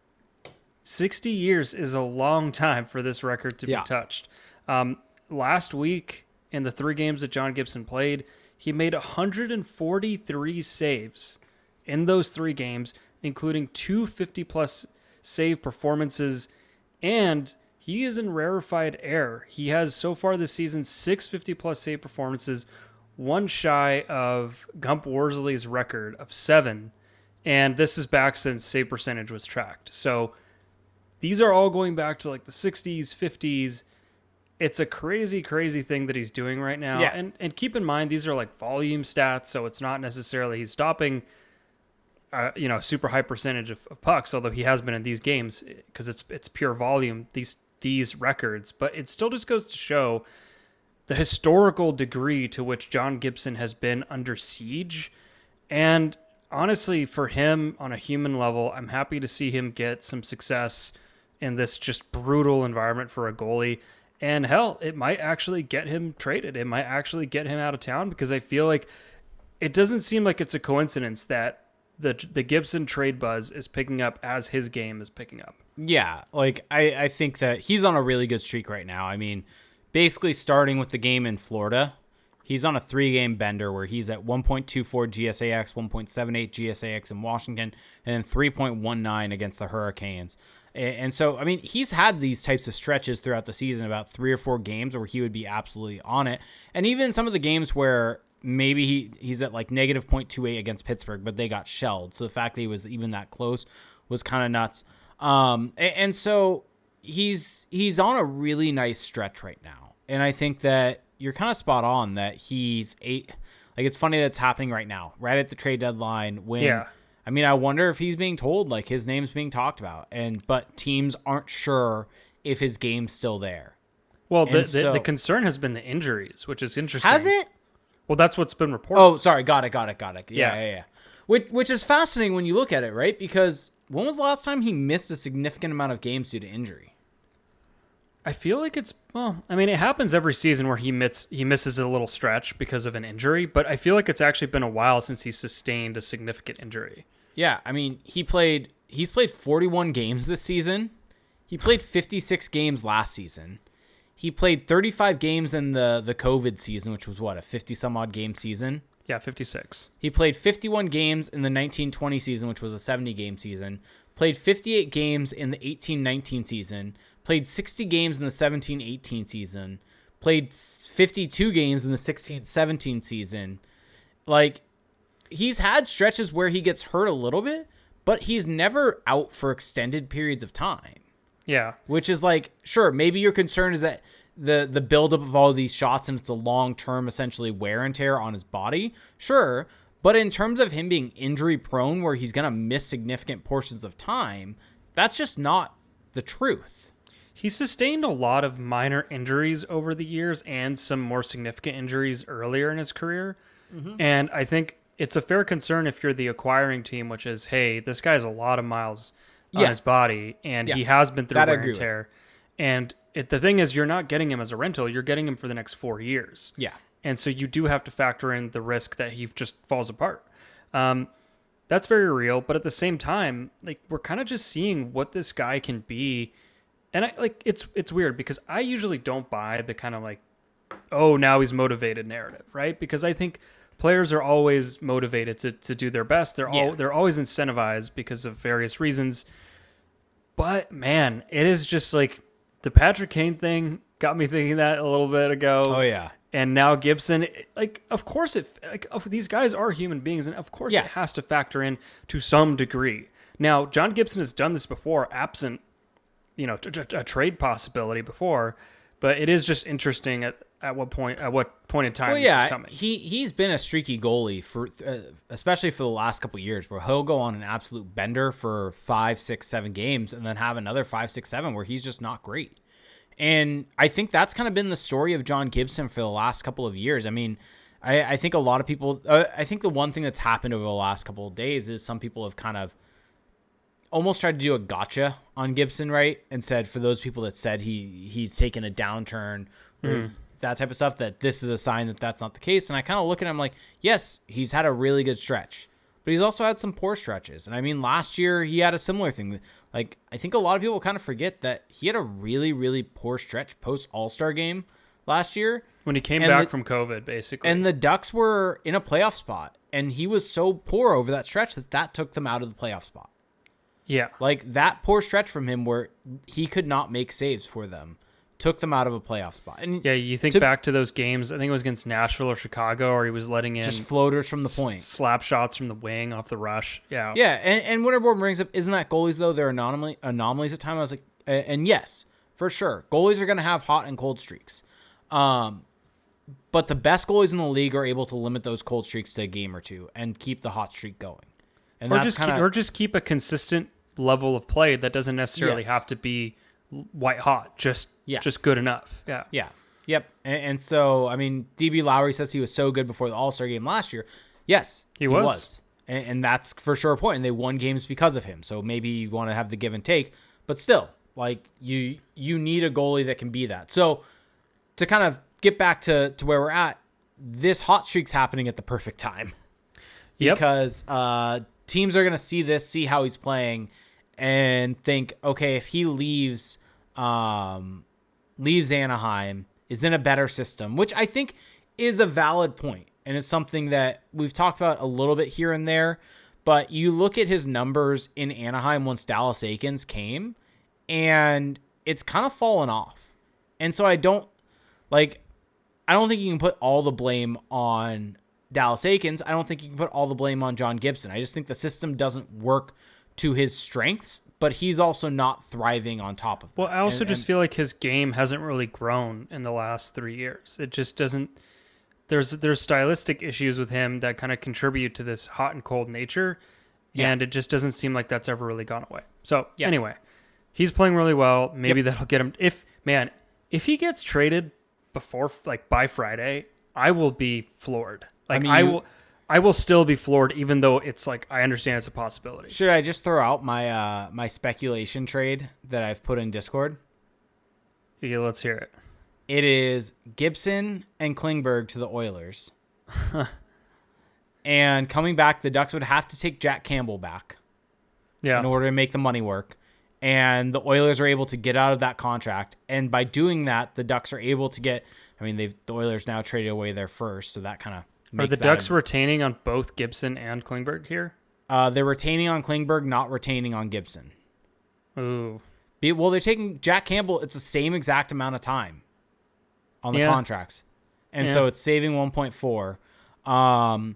sixty years is a long time for this record to yeah. be touched. Um, last week, in the three games that John Gibson played, he made one hundred forty-three saves in those three games, including two fifty-plus save performances, and he is in rarefied air. He has, so far this season, six fifty-plus save performances, one shy of Gump Worsley's record of seven. And this is back since save percentage was tracked. So these are all going back to like the sixties, fifties. It's a crazy, crazy thing that he's doing right now. Yeah. And and keep in mind, these are like volume stats. So it's not necessarily he's stopping, uh, you know, super high percentage of, of pucks, although he has been in these games because it's, it's pure volume, these, these records. But it still just goes to show the historical degree to which John Gibson has been under siege. And honestly, for him, on a human level, I'm happy to see him get some success in this just brutal environment for a goalie. And hell, it might actually get him traded. It might actually get him out of town, because I feel like it doesn't seem like it's a coincidence that the the Gibson trade buzz is picking up as his game is picking up. Yeah, like I, I think that he's on a really good streak right now. I mean, basically starting with the game in Florida, he's on a three-game bender where he's at one point two four G S A X, one point seven eight G S A X in Washington, and then three point one nine against the Hurricanes. And so, I mean, he's had these types of stretches throughout the season, about three or four games where he would be absolutely on it. And even some of the games where maybe he, he's at like negative point two eight against Pittsburgh, but they got shelled. So the fact that he was even that close was kind of nuts. Um, and, and so he's he's on a really nice stretch right now. And I think that you're kind of spot on that he's eight. Like, it's funny that it's happening right now, right at the trade deadline when yeah. – I mean, I wonder if he's being told, like, his name's being talked about, and but teams aren't sure if his game's still there. Well, the, the, so, the concern has been the injuries, which is interesting. Has it? Well, that's what's been reported. Oh, sorry. Got it, got it, got it. Yeah, yeah, yeah. yeah. Which, which is fascinating when you look at it, right? Because when was the last time he missed a significant amount of games due to injury? I feel like it's, well, I mean, it happens every season where he, miss, he misses a little stretch because of an injury, but I feel like it's actually been a while since he sustained a significant injury. Yeah, I mean, he played. He's played forty-one games this season. He played fifty-six games last season. He played thirty-five games in the, the COVID season, which was what, a fifty-some-odd game season? Yeah, fifty-six. He played fifty-one games in the nineteen twenty season, which was a seventy-game season. Played fifty-eight games in the eighteen nineteen season. Played sixty games in the seventeen eighteen season. Played fifty-two games in the sixteen seventeen season. Like... He's had stretches where he gets hurt a little bit, but he's never out for extended periods of time. Yeah. Which is like, sure, maybe your concern is that the, the buildup of all of these shots and it's a long-term essentially wear and tear on his body. Sure. But in terms of him being injury prone where he's going to miss significant portions of time, that's just not the truth. He sustained a lot of minor injuries over the years and some more significant injuries earlier in his career. Mm-hmm. And I think... it's a fair concern if you're the acquiring team, which is, hey, this guy has a lot of miles on yeah. his body, and yeah. he has been through that wear and tear. And it, the thing is, you're not getting him as a rental. You're getting him for the next four years. Yeah. And so you do have to factor in the risk that he just falls apart. Um, that's very real. But at the same time, like, we're kind of just seeing what this guy can be. And I like it's it's weird because I usually don't buy the kind of like, oh, now he's motivated narrative, right? Because I think... players are always motivated to, to do their best. They're yeah. all they're always incentivized because of various reasons. But man, it is just like the Patrick Kane thing got me thinking that a little bit ago. Oh yeah. And now Gibson, like of course it like oh, these guys are human beings and of course yeah. it has to factor in to some degree. Now, John Gibson has done this before, absent, you know, t- t- a trade possibility before, but it is just interesting at At what point? At what point in time well, yeah, is this coming? He he's been a streaky goalie for, uh, especially for the last couple of years, where he'll go on an absolute bender for five, six, seven games, and then have another five, six, seven where he's just not great. And I think that's kind of been the story of John Gibson for the last couple of years. I mean, I, I think a lot of people. Uh, I think the one thing that's happened over the last couple of days is some people have kind of almost tried to do a gotcha on Gibson, right? And said for those people that said he he's taken a downturn. Mm. Or, that type of stuff, that this is a sign that that's not the case. And I kind of look at him like, yes, he's had a really good stretch, but he's also had some poor stretches. And I mean, last year he had a similar thing. Like, I think a lot of people kind of forget that he had a really, really poor stretch post All-Star game last year. When he came back the, from COVID, basically. And the Ducks were in a playoff spot. And he was so poor over that stretch that that took them out of the playoff spot. Yeah. Like, that poor stretch from him where he could not make saves for them took them out of a playoff spot. And yeah, you think to, back to those games. I think it was against Nashville or Chicago, or he was letting in just floaters from the point, s- slap shots from the wing off the rush. Yeah, yeah. And, and Winterborn brings up, isn't that goalies though? They're anomaly anomalies at times. I was like, and yes, for sure, goalies are going to have hot and cold streaks. Um, but the best goalies in the league are able to limit those cold streaks to a game or two and keep the hot streak going. And or just kinda, keep, or just keep a consistent level of play that doesn't necessarily yes. have to be white hot, just yeah. just good enough. Yeah. Yeah. Yep. And, and so, I mean, D B Lowry says he was so good before the All-Star game last year. Yes, he, he was. was. And, and that's for sure a point. And they won games because of him. So maybe you want to have the give and take, but still, like you, you need a goalie that can be that. So to kind of get back to, to where we're at, this hot streak's happening at the perfect time. Yep. Because uh, teams are going to see this, see how he's playing, and think, okay, if he leaves um, leaves Anaheim, is in a better system, which I think is a valid point, and it's something that we've talked about a little bit here and there, but you look at his numbers in Anaheim once Dallas Eakins came, and it's kind of fallen off. And so I don't like, I don't think you can put all the blame on Dallas Eakins. I don't think you can put all the blame on John Gibson. I just think the system doesn't work to his strengths, but he's also not thriving on top of that. Well, I also and, just and, feel like his game hasn't really grown in the last three years. It just doesn't. There's there's stylistic issues with him that kind of contribute to this hot and cold nature, yeah. and it just doesn't seem like that's ever really gone away. So yeah. anyway, he's playing really well. Maybe yep. that'll get him. If man, if he gets traded before like by Friday, I will be floored. Like I, mean, I will. I will still be floored, even though it's like, I understand it's a possibility. Should I just throw out my uh, my speculation trade that I've put in Discord? Yeah, let's hear it. It is Gibson and Klingberg to the Oilers. And coming back, the Ducks would have to take Jack Campbell back yeah. in order to make the money work. And the Oilers are able to get out of that contract. And by doing that, the Ducks are able to get... I mean, they've the Oilers now traded away their first, so that kind of... Are the Ducks retaining on both Gibson and Klingberg here? Uh, they're retaining on Klingberg, not retaining on Gibson. Ooh. Be, well, they're taking Jack Campbell. It's the same exact amount of time on the yeah. contracts. And yeah. so it's saving one point four. Um,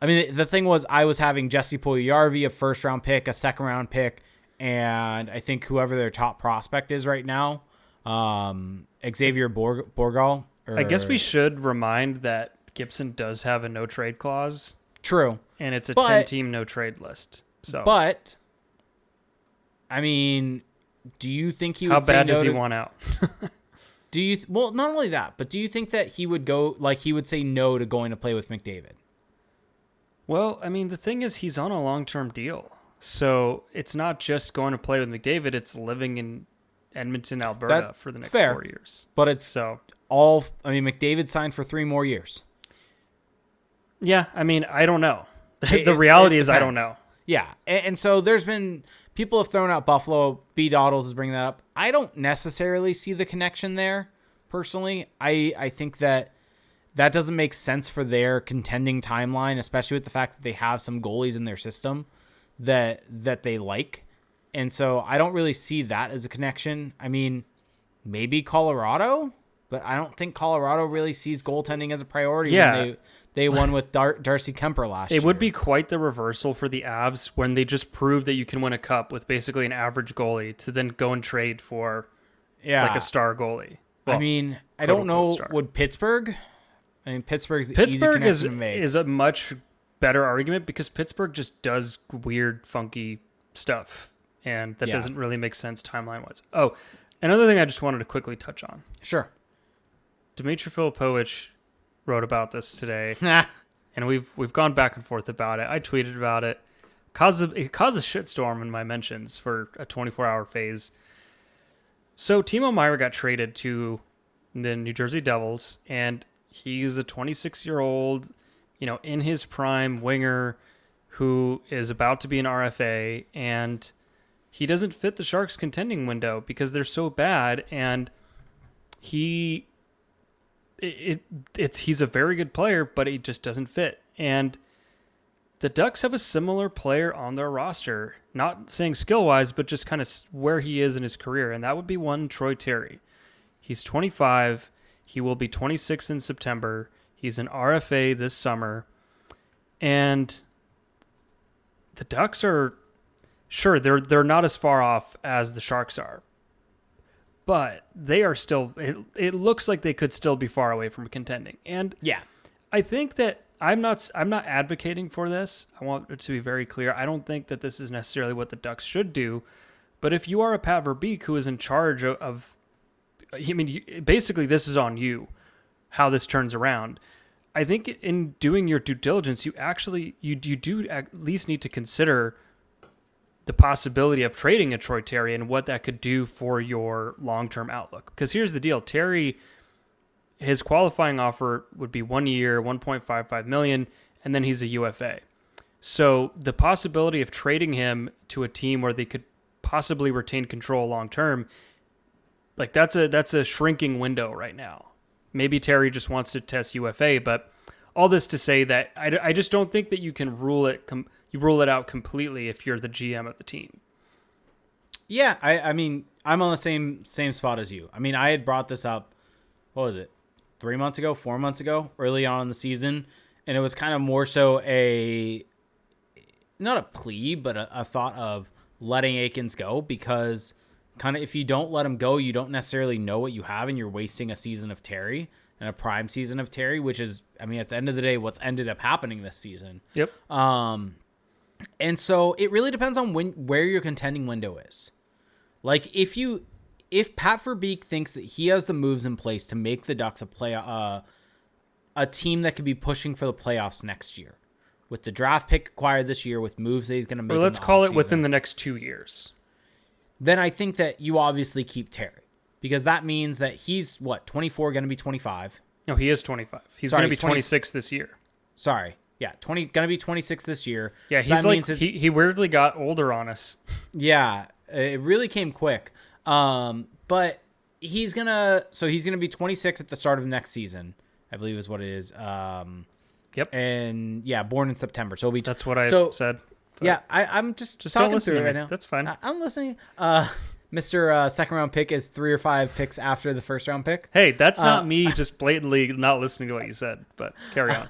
I mean, the, the thing was I was having Jesse Puljujarvi, a first-round pick, a second-round pick, and I think whoever their top prospect is right now, um, Xavier Borg- Borgal. Or, I guess we should remind that Gibson does have a no trade clause. True. And it's a but, ten team no trade list. So, but I mean, do you think he would How say bad no does to, he want out? do you th- Well, not only that, but do you think that he would go like he would say no to going to play with McDavid? Well, I mean, the thing is he's on a long-term deal. So, it's not just going to play with McDavid, it's living in Edmonton, Alberta that, for the next fair, four years. But it's so all I mean, McDavid signed for three more years. Yeah, I mean, I don't know. The, it, the reality is I don't know. Yeah, and, and so there's been... People have thrown out Buffalo. B. Doddles is bringing that up. I don't necessarily see the connection there, personally. I, I think that that doesn't make sense for their contending timeline, especially with the fact that they have some goalies in their system that that they like. And so I don't really see that as a connection. I mean, maybe Colorado, but I don't think Colorado really sees goaltending as a priority yeah. when they... They won with Dar- Darcy Kemper last year. It would be quite the reversal for the Avs when they just proved that you can win a cup with basically an average goalie to then go and trade for yeah. like a star goalie. Well, I mean, I don't know. Star. Would Pittsburgh? I mean, Pittsburgh's the Pittsburgh easy is, to make. is a much better argument because Pittsburgh just does weird, funky stuff. And that yeah. doesn't really make sense timeline-wise. Oh, another thing I just wanted to quickly touch on. Sure. Dmitry Filipovich... wrote about this today, and we've we've gone back and forth about it. I tweeted about it. Caused a, it caused a shitstorm in my mentions for a twenty-four hour phase. So Timo Meier got traded to the New Jersey Devils, and he's a twenty-six year old, you know, in his prime winger who is about to be an R F A, and he doesn't fit the Sharks' contending window because they're so bad, and he. It, it it's he's a very good player, but he just doesn't fit. And the Ducks have a similar player on their roster, not saying skill-wise, but just kind of where he is in his career. And that would be one Troy Terry. He's twenty-five. He will be twenty-six in September. He's an R F A this summer. And the Ducks are, sure, they're they're not as far off as the Sharks are. But they are still, it, it looks like they could still be far away from contending. And yeah, I think that I'm not, I'm not advocating for this. I want it to be very clear. I don't think that this is necessarily what the Ducks should do. But if you are a Pat Verbeek who is in charge of, of I mean, you, basically this is on you, how this turns around. I think in doing your due diligence, you actually, you, you do at least need to consider the possibility of trading a Troy Terry and what that could do for your long-term outlook. Because here's the deal. Terry, his qualifying offer would be one year, one point five five million dollars, and then he's a U F A. So the possibility of trading him to a team where they could possibly retain control long-term, like that's a that's a shrinking window right now. Maybe Terry just wants to test U F A, but all this to say that I, I just don't think that you can rule it com- You rule it out completely if you're the G M of the team. Yeah, I, I mean, I'm on the same same spot as you. I mean, I had brought this up, what was it, three months ago, four months ago, early on in the season, and it was kind of more so a, not a plea, but a, a thought of letting Eakins go, because kind of if you don't let him go, you don't necessarily know what you have, and you're wasting a season of Terry and a prime season of Terry, which is, I mean, at the end of the day, what's ended up happening this season. Yep. Um, and so it really depends on when where your contending window is. Like if you, if Pat Verbeek thinks that he has the moves in place to make the Ducks a play, uh, a team that could be pushing for the playoffs next year, with the draft pick acquired this year, with moves that he's going to make, or let's call it within the next two years, then I think that you obviously keep Terry, because that means that he's what twenty-four, going to be twenty-five. No, he is twenty-five. He's going to be twenty-six this year. Sorry. Yeah, twenty going to be twenty-six this year. Yeah, he's so like his, he, he weirdly got older on us. Yeah, it really came quick. Um, but he's going to so he's going to be twenty-six at the start of next season, I believe is what it is. Um, yep. And yeah, born in September. So he'll be t- That's what I so, said. Yeah, I I'm just, just talking through it right now. That's fine. I, I'm listening. Uh Mister Uh, second round pick is three or five picks after the first round pick. Hey, that's not uh, me just blatantly not listening to what you said, but carry on.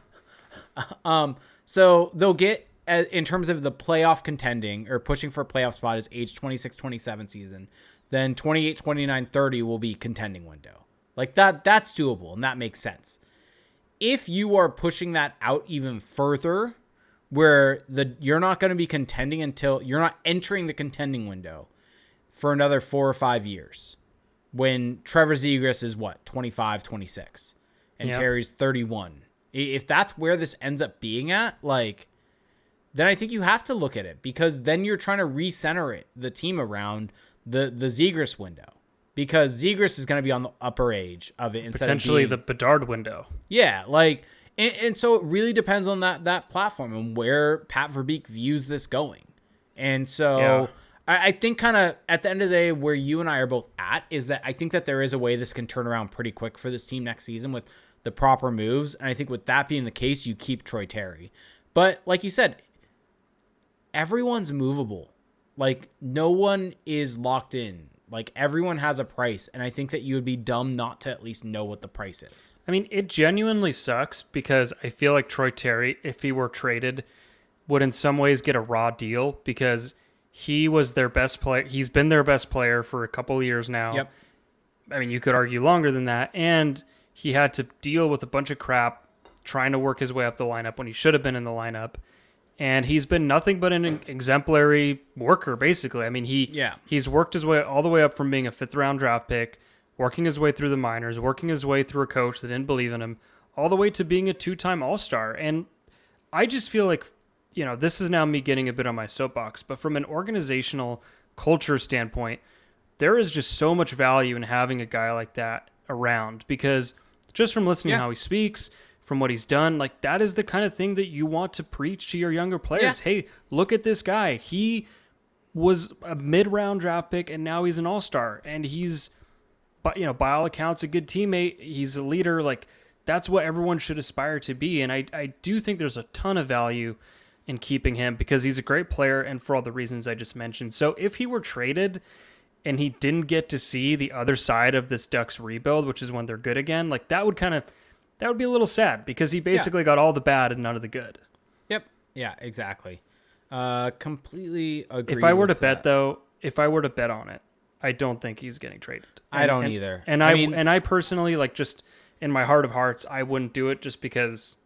Um, so they'll get, in terms of the playoff contending or pushing for a playoff spot, is age twenty-six twenty-seven season. Then twenty-eight twenty-nine thirty will be contending window. Like that, that's doable, and that makes sense. If you are pushing that out even further, where the you're not going to be contending until you're not entering the contending window for another four or five years, when Trevor Zegras is what, twenty-five twenty-six, and yep. Terry's thirty-one. If that's where this ends up being at, like, then I think you have to look at it, because then you're trying to recenter it, the team around the, the Zegras window, because Zegras is going to be on the upper age of it. Instead Potentially of being, the Bedard window. Yeah. Like, and, and so it really depends on that, that platform and where Pat Verbeek views this going. And so yeah. I, I think kind of at the end of the day, where you and I are both at is that I think that there is a way this can turn around pretty quick for this team next season with the proper moves. And I think with that being the case, you keep Troy Terry. But like you said, everyone's movable. Like no one is locked in. Like everyone has a price. And I think that you would be dumb not to at least know what the price is. I mean, it genuinely sucks, because I feel like Troy Terry, if he were traded, would in some ways get a raw deal, because he was their best player. He's been their best player for a couple of years now. Yep. I mean, you could argue longer than that. And he had to deal with a bunch of crap trying to work his way up the lineup when he should have been in the lineup. And he's been nothing but an exemplary worker, basically. I mean, he yeah. he's worked his way all the way up from being a fifth-round draft pick, working his way through the minors, working his way through a coach that didn't believe in him, all the way to being a two-time All-Star. And I just feel like, you know, this is now me getting a bit on my soapbox, but from an organizational culture standpoint, there is just so much value in having a guy like that around, because just from listening yeah. to how he speaks, from what he's done, like that is the kind of thing that you want to preach to your younger players. Yeah. Hey, look at this guy. He was a mid-round draft pick, and now he's an all-star, and he's, you know, by all accounts, a good teammate. He's a leader. Like that's what everyone should aspire to be. And I, I do think there's a ton of value in keeping him, because he's a great player, and for all the reasons I just mentioned. So if he were traded and he didn't get to see the other side of this Ducks rebuild, which is when they're good again, like that would kind of, that would be a little sad, because he basically yeah. got all the bad and none of the good. Yep. Yeah, exactly. Uh, completely agree. If I were to bet, that. though, if I were to bet on it, I don't think he's getting traded. And, I don't and, either. And I, I mean, and I personally, like just in my heart of hearts, I wouldn't do it, just because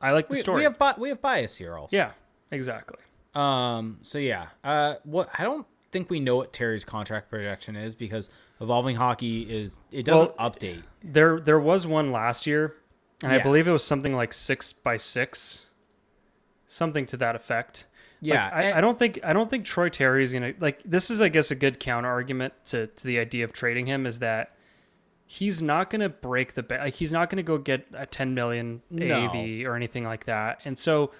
I like the we, story. We have bi- we have bias here also. Yeah, exactly. Um. So yeah. Uh. What I don't think we know what Terry's contract projection is, because Evolving Hockey is it doesn't well, update. There there was one last year, and yeah. I believe it was something like six by six, something to that effect. Yeah, like, I, I don't think I don't think Troy Terry is gonna like. This is, I guess, a good counter argument to, to the idea of trading him, is that he's not gonna break the like he's not gonna go get a ten million no. A A V or anything like that, and so.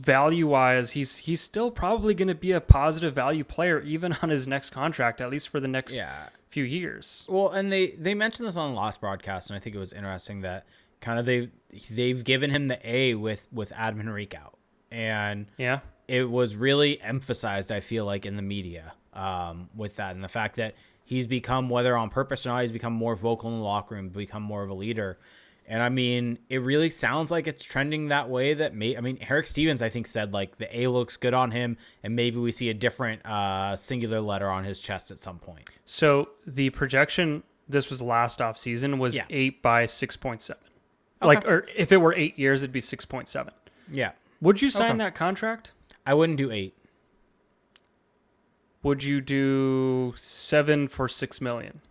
Value wise, he's he's still probably going to be a positive value player, even on his next contract, at least for the next yeah. few years. Well, and they they mentioned this on the last broadcast, and I think it was interesting that kind of they they've given him the A with with Adam Henrique out, and yeah, it was really emphasized, I feel like, in the media um, with that. And the fact that he's become, whether on purpose or not, he's become more vocal in the locker room, become more of a leader. And, I mean, it really sounds like it's trending that way. That may, I mean, Eric Stevens, I think, said, like, the A looks good on him, and maybe we see a different uh, singular letter on his chest at some point. So the projection, this was last offseason, was yeah. eight by six point seven. Okay. Like, or if it were eight years, it'd be six point seven. Yeah. Would you sign okay. that contract? I wouldn't do eight. Would you do seven for six million dollars?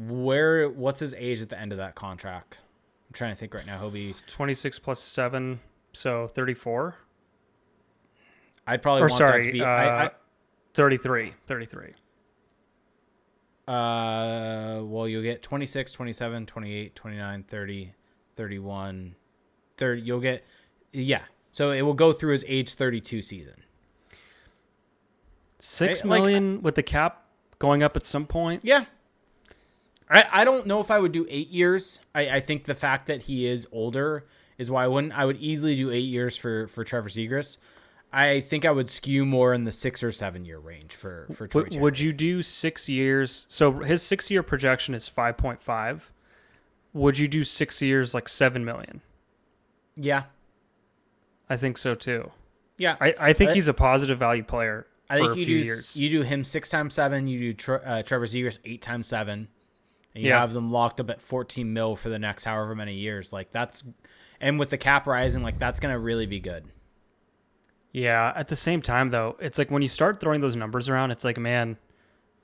Where, what's his age at the end of that contract? I'm trying to think right now. He'll be twenty-six plus seven, so thirty-four. I'd probably or want sorry, that to be uh, I, I, thirty-three. thirty-three. Uh, well, you'll get twenty-six, twenty-seven, twenty-eight, twenty-nine, thirty, thirty-one, thirty. You'll get, yeah. So it will go through his age thirty-two season. Six I, million like, with the cap going up at some point. Yeah. I, I don't know if I would do eight years. I, I think the fact that he is older is why I wouldn't. I would easily do eight years for, for Trevor Zegras. I think I would skew more in the six or seven year range for, for Troy Terry. Would you do six years? So his six year projection is five point five. Would you do six years like seven million dollars? Yeah. I think so too. Yeah. I, I think but, he's a positive value player for I think a you few do, years. You do him six times seven. You do uh, Trevor Zegras eight times seven. And you yeah. have them locked up at fourteen mil for the next however many years. Like that's, and with the cap rising, like that's going to really be good. Yeah. At the same time though, it's like when you start throwing those numbers around, it's like, man,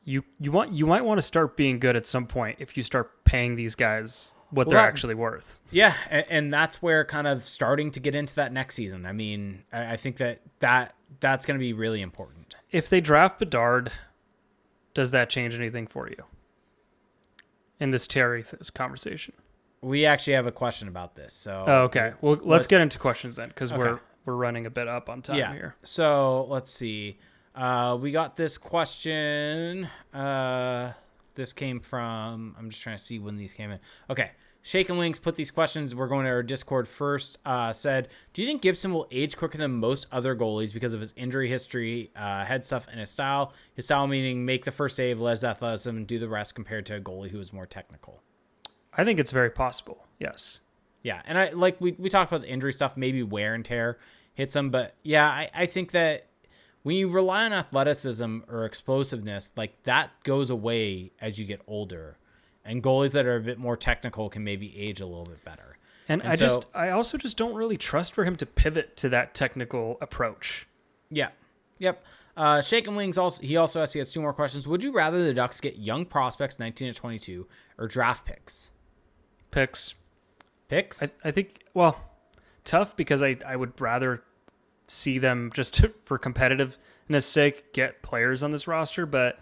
you, you want, you might want to start being good at some point if you start paying these guys what well, they're that, actually worth. Yeah. And, and that's where kind of starting to get into that next season. I mean, I, I think that, that that's going to be really important. If they draft Bedard, does that change anything for you? In this Terry conversation, we actually have a question about this. So, oh, okay, well, let's, let's get into questions then, because okay. we're we're running a bit up on time yeah. here. So let's see. Uh, we got this question. Uh, this came from. I'm just trying to see when these came in. Okay, Shake and Wings put these questions. We're going to our Discord first. Uh, said, do you think Gibson will age quicker than most other goalies because of his injury history, uh, head stuff, and his style? His style meaning make the first save, let his athleticism do the rest, compared to a goalie who is more technical. I think it's very possible. Yes. Yeah, and I like we we talked about the injury stuff. Maybe wear and tear hits him, but yeah, I, I think that when you rely on athleticism or explosiveness, like that goes away as you get older. And goalies that are a bit more technical can maybe age a little bit better. And, and I so, just, I also just don't really trust for him to pivot to that technical approach. Yeah. Yep. Uh, Shake and Wings, also, he also asks, he has two more questions. Would you rather the Ducks get young prospects, nineteen to twenty-two, or draft picks? Picks. Picks? I, I think, well, tough because I, I would rather see them just to, for competitiveness sake get players on this roster, but...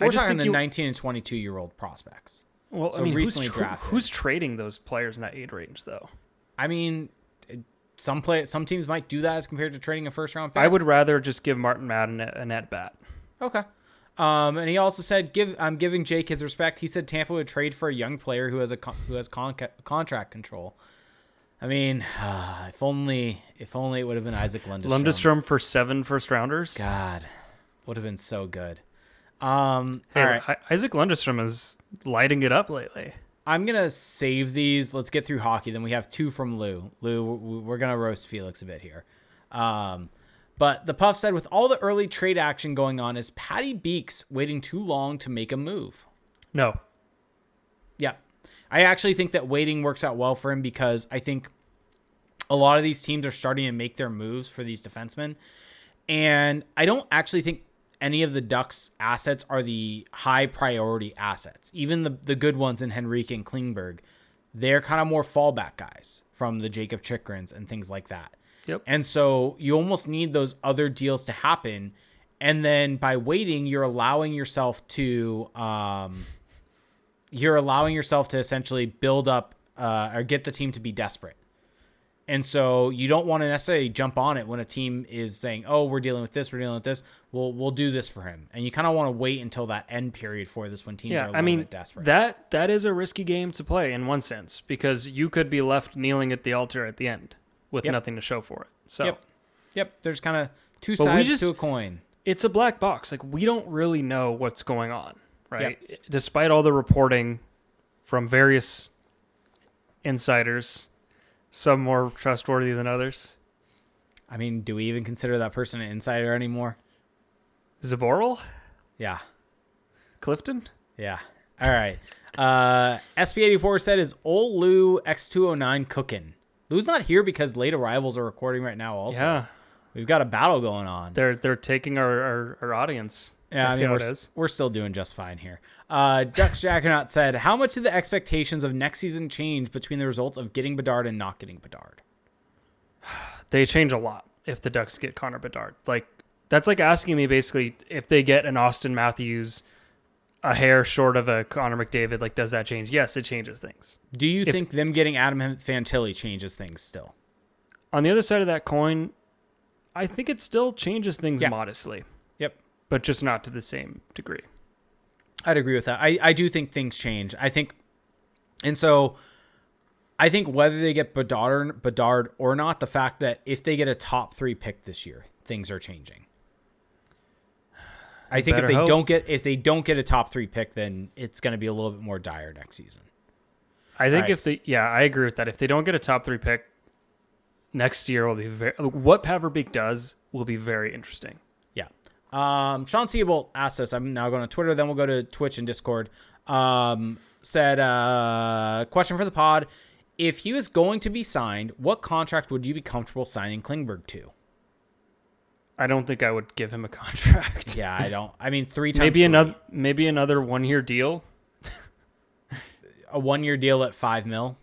We're I just talking think the you, nineteen and twenty-two-year-old prospects. Well, so I mean, recently who's, tra- who's trading those players in that age range, though? I mean, some play some teams might do that as compared to trading a first-round pick. I would rather just give Martin Madden an at-bat. Okay. Um, and he also said, "Give I'm giving Jake his respect." He said Tampa would trade for a young player who has a con- who has con- contract control. I mean, uh, if only if only it would have been Isaac Lundestrom. Lundestrom for seven first-rounders? God, would have been so good. Um, hey, all right. Isaac Lundestrom is lighting it up lately. I'm going to save these. Let's get through hockey. Then we have two from Lou. Lou, we're going to roast Felix a bit here. Um, but the Puff said, with all the early trade action going on, is Patty Beeks waiting too long to make a move? No. Yeah. I actually think that waiting works out well for him because I think a lot of these teams are starting to make their moves for these defensemen. And I don't actually think any of the Ducks assets are the high priority assets. Even the, the good ones in Henrique and Klingberg, they're kind of more fallback guys from the Jacob Chikrins and things like that. Yep. And so you almost need those other deals to happen. And then by waiting, you're allowing yourself to, um, you're allowing yourself to essentially build up uh, or get the team to be desperate. And so you don't want to necessarily jump on it when a team is saying, oh, we're dealing with this, we're dealing with this. We'll, we'll do this for him. And you kind of want to wait until that end period for this when teams yeah, are a little I mean, bit desperate. That, that is a risky game to play in one sense because you could be left kneeling at the altar at the end with yep. nothing to show for it. So Yep, yep. there's kind of two but sides just, to a coin. It's a black box. Like, we don't really know what's going on, right? Yep. Despite all the reporting from various insiders, some more trustworthy than others. I mean, do we even consider that person an insider anymore? Zaboral? Yeah. Clifton? Yeah. All right. Uh, S P eighty-four said, is Ol Lou X two oh nine cooking? Lou's not here because late arrivals are recording right now also. Yeah. We've got a battle going on. They're they're taking our, our, our audience. Yeah, I mean, we're, s- we're still doing just fine here. Uh, Ducks Jackernaut said, how much did the expectations of next season change between the results of getting Bedard and not getting Bedard? They change a lot if the Ducks get Connor Bedard. Like, that's like asking me basically if they get an Auston Matthews a hair short of a Connor McDavid, like, does that change? Yes, it changes things. Do you if, think them getting Adam Fantilli changes things still? On the other side of that coin, I think it still changes things yeah. modestly. Yep. But just not to the same degree. I'd agree with that. I, I do think things change. I think, and so I think whether they get Bedard, Bedard or not, the fact that if they get a top three pick this year, things are changing. I think Better if they hope. don't get if they don't get a top three pick, then it's going to be a little bit more dire next season. I think right. if they yeah, I agree with that. If they don't get a top three pick next year, will be very, what Pat Verbeek does will be very interesting. Yeah. Um, Sean Siebold asked us. I'm now going to Twitter. Then we'll go to Twitch and Discord. Um, said uh, question for the pod: if he was going to be signed, what contract would you be comfortable signing Klingberg to? I don't think I would give him a contract. Yeah, I don't. I mean, three times. Maybe three. another, maybe another one-year deal. A one-year deal at five mil.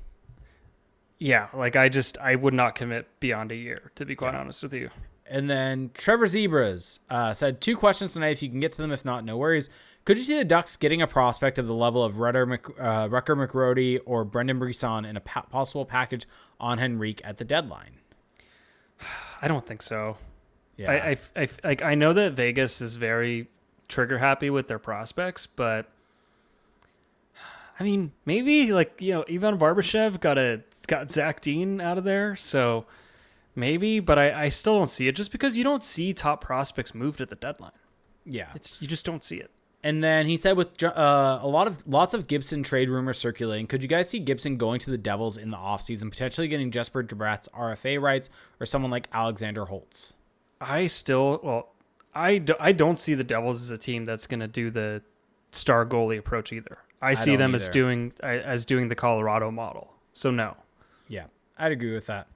Yeah, like I just, I would not commit beyond a year, to be quite yeah. honest with you. And then Trevor Zegras uh, said two questions tonight. If you can get to them, if not, no worries. Could you see the Ducks getting a prospect of the level of Rutter, Mc, uh, Rucker McRody or Brendan Brisson in a pa- possible package on Henrique at the deadline? I don't think so. Yeah. I, I, I, like, I know that Vegas is very trigger happy with their prospects, but I mean, maybe like, you know, Ivan Barbashev got a got Zach Dean out of there, so maybe, but I, I still don't see it just because you don't see top prospects moved at the deadline. Yeah. It's, you just don't see it. And then he said with uh, a lot of lots of Gibson trade rumors circulating, could you guys see Gibson going to the Devils in the offseason, potentially getting Jesper Jabrat's R F A rights or someone like Alexander Holtz? I still, well, I, do, I don't see the Devils as a team that's going to do the star goalie approach either. I, I see them either. as doing as doing the Colorado model. So no. Yeah, I'd agree with that.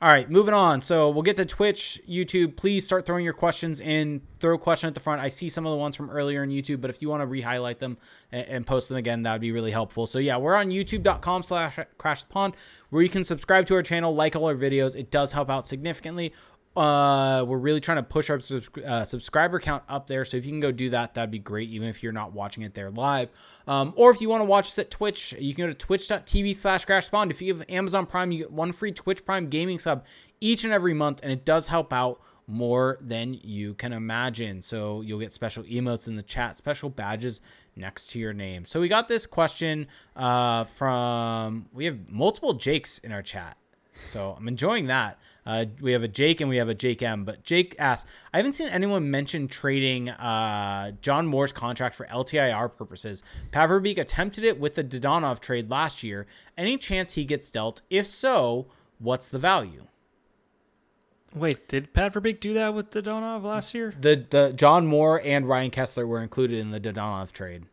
All right, moving on. So we'll get to Twitch, YouTube. Please start throwing your questions in. Throw a question at the front. I see some of the ones from earlier on YouTube, but if you want to re-highlight them and, and post them again, that would be really helpful. So yeah, we're on youtube.com slash Crash the Pond, where you can subscribe to our channel, like all our videos. It does help out significantly. Uh, we're really trying to push our sub- uh, subscriber count up there. So if you can go do that, that'd be great. Even if you're not watching it there live. Um, or if you want to watch us at Twitch, you can go to twitch.tv slash Crash Spawn. If you have Amazon Prime, you get one free Twitch Prime gaming sub each and every month. And it does help out more than you can imagine. So you'll get special emotes in the chat, special badges next to your name. So we got this question, uh, from, we have multiple Jakes in our chat. So I'm enjoying that. Uh, we have a Jake and we have a Jake M. But Jake asks, I haven't seen anyone mention trading uh, John Moore's contract for L T I R purposes. Pat Verbeek attempted it with the Dodonov trade last year. Any chance he gets dealt? If so, what's the value? Wait, did Pat Verbeek do that with Dodonov last year? The the John Moore and Ryan Kesler were included in the Dodonov trade.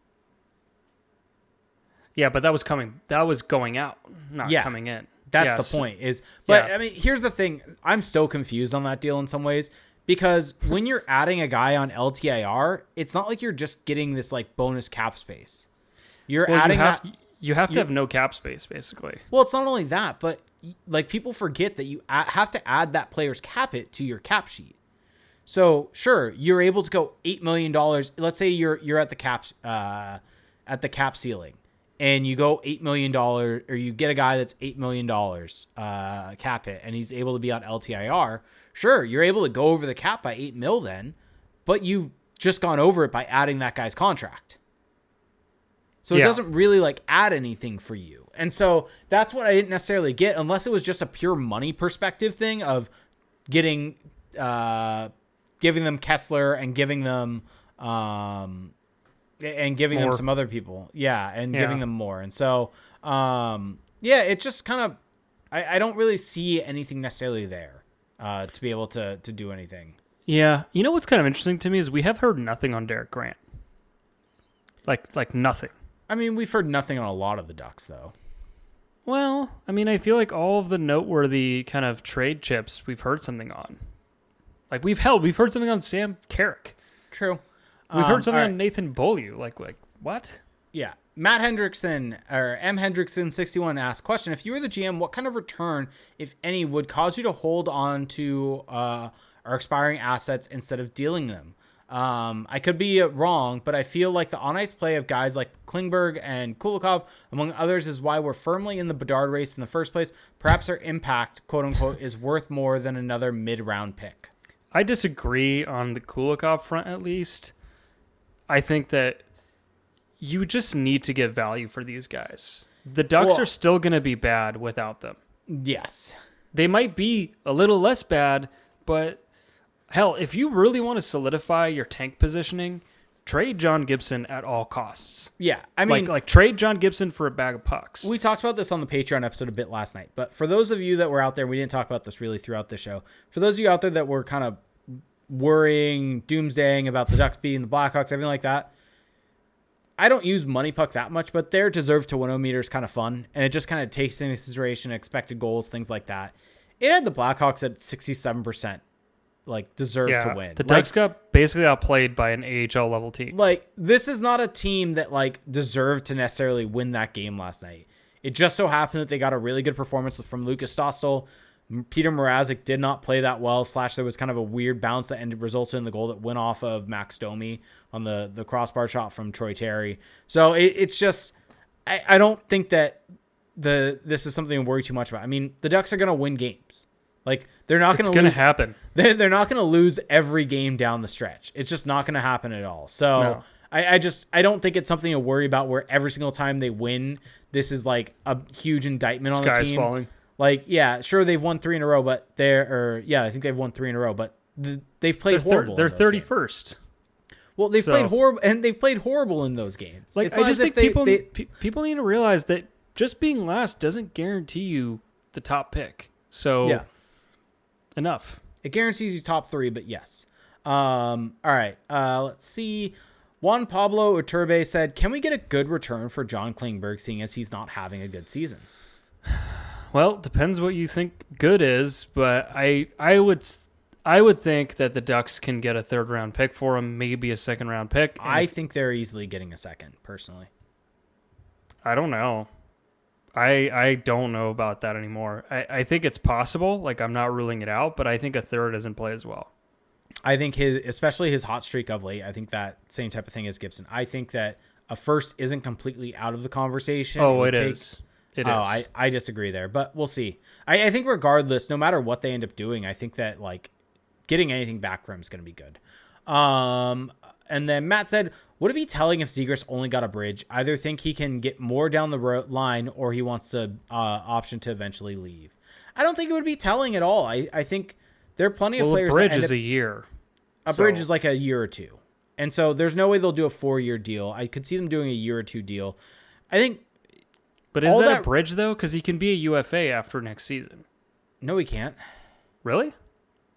Yeah, but that was coming. That was going out, not yeah. coming in. That's yes. the point is, but yeah. I mean, here's the thing. I'm still confused on that deal in some ways, because when you're adding a guy on L T I R, it's not like you're just getting this like bonus cap space. You're well, adding, you have, that, you have to you, have no cap space basically. Well, it's not only that, but like people forget that you have to add that player's cap hit to your cap sheet. So sure, you're able to go eight million dollars. Let's say you're, you're at the cap, uh, at the cap ceiling. And you go eight million dollars, or you get a guy that's eight million dollars uh, cap hit, and he's able to be on L T I R. Sure, you're able to go over the cap by eight mil then, but you've just gone over it by adding that guy's contract. So yeah. it doesn't really like add anything for you. And so that's what I didn't necessarily get, unless it was just a pure money perspective thing of getting uh, giving them Kessler and giving them um, and giving more. them some other people. Yeah, and yeah. giving them more. And so, um, yeah, it just kind of I, I don't really see anything necessarily there uh, to be able to to do anything. Yeah. You know what's kind of interesting to me is we have heard nothing on Derek Grant. Like like nothing. I mean, we've heard nothing on a lot of the Ducks, though. Well, I mean, I feel like all of the noteworthy kind of trade chips we've heard something on. Like we've held, we've heard something on Sam Carrick. True. We've um, heard something right. on Nathan Beaulieu. Like, like what? Yeah. Matt Hendrickson or M Hendrickson sixty-one asked question: if you were the G M, what kind of return, if any, would cause you to hold on to uh, our expiring assets instead of dealing them? Um, I could be wrong, but I feel like the on-ice play of guys like Klingberg and Kulikov, among others, is why we're firmly in the Bedard race in the first place. Perhaps their impact, quote-unquote, is worth more than another mid-round pick. I disagree on the Kulikov front, at least. I think that you just need to get value for these guys. The Ducks well, are still going to be bad without them. Yes. They might be a little less bad, but... Hell, if you really want to solidify your tank positioning, trade John Gibson at all costs. Yeah, I mean... Like, like trade John Gibson for a bag of pucks. We talked about this on the Patreon episode a bit last night, but for those of you that were out there, we didn't talk about this really throughout the show. For those of you out there that were kind of worrying, doomsdaying about the Ducks beating the Blackhawks, everything like that, I don't use money puck that much, but their deserve to win meter is kind of fun, and it just kind of takes into consideration expected goals, things like that. It had the Blackhawks at sixty-seven percent. Like deserve yeah, to win. The Ducks like, got basically outplayed by an A H L level team. Like this is not a team that like deserved to necessarily win that game last night. It just so happened that they got a really good performance from Lukáš Dostál. Peter Mrazek did not play that well. Slash there was kind of a weird bounce that ended resulted in the goal that went off of Max Domi on the the crossbar shot from Troy Terry. So it, it's just I, I don't think that the this is something to worry too much about. I mean the Ducks are going to win games. Like they're not going to lose. happen. They're, they're not going to lose every game down the stretch. It's just not going to happen at all. So no. I, I just, I don't think it's something to worry about where every single time they win, this is like a huge indictment Sky's on the team. Falling. Like, yeah, sure. They've won three in a row, but they're, or yeah, I think they've won three in a row, but th- they've played they're horrible. Thir- they're thirty-first. Games. Well, they've so. played horrible and they've played horrible in those games. Like, it's I just think they, people, they, people need to realize that just being last doesn't guarantee you the top pick. So yeah. Enough. It guarantees you top three, but yes. Um, all right. Uh, let's see. Juan Pablo Uturbe said, can we get a good return for John Klingberg, seeing as he's not having a good season? Well, depends what you think good is, but I I would I would think that the Ducks can get a third round pick for him, maybe a second round pick. I if, think they're easily getting a second, personally. I don't know. I, I don't know about that anymore. I, I think it's possible. Like, I'm not ruling it out, but I think a third is in play as well. I think his, especially his hot streak of late, I think that same type of thing as Gibson. I think that a first isn't completely out of the conversation. Oh, it, it takes, is. It oh, is. I, I disagree there, but we'll see. I, I think regardless, no matter what they end up doing, I think that, like, getting anything back from him is going to be good. Um, and then Matt said, would it be telling if Zegras only got a bridge? Either think he can get more down the road line or he wants to uh, option to eventually leave. I don't think it would be telling at all. I, I think there are plenty well, of players. A bridge that end is up, a year. A so. bridge is like a year or two. And so there's no way they'll do a four year deal. I could see them doing a year or two deal. I think. But is that, that a bridge though? Cause he can be a U F A after next season. No, he can't. Really?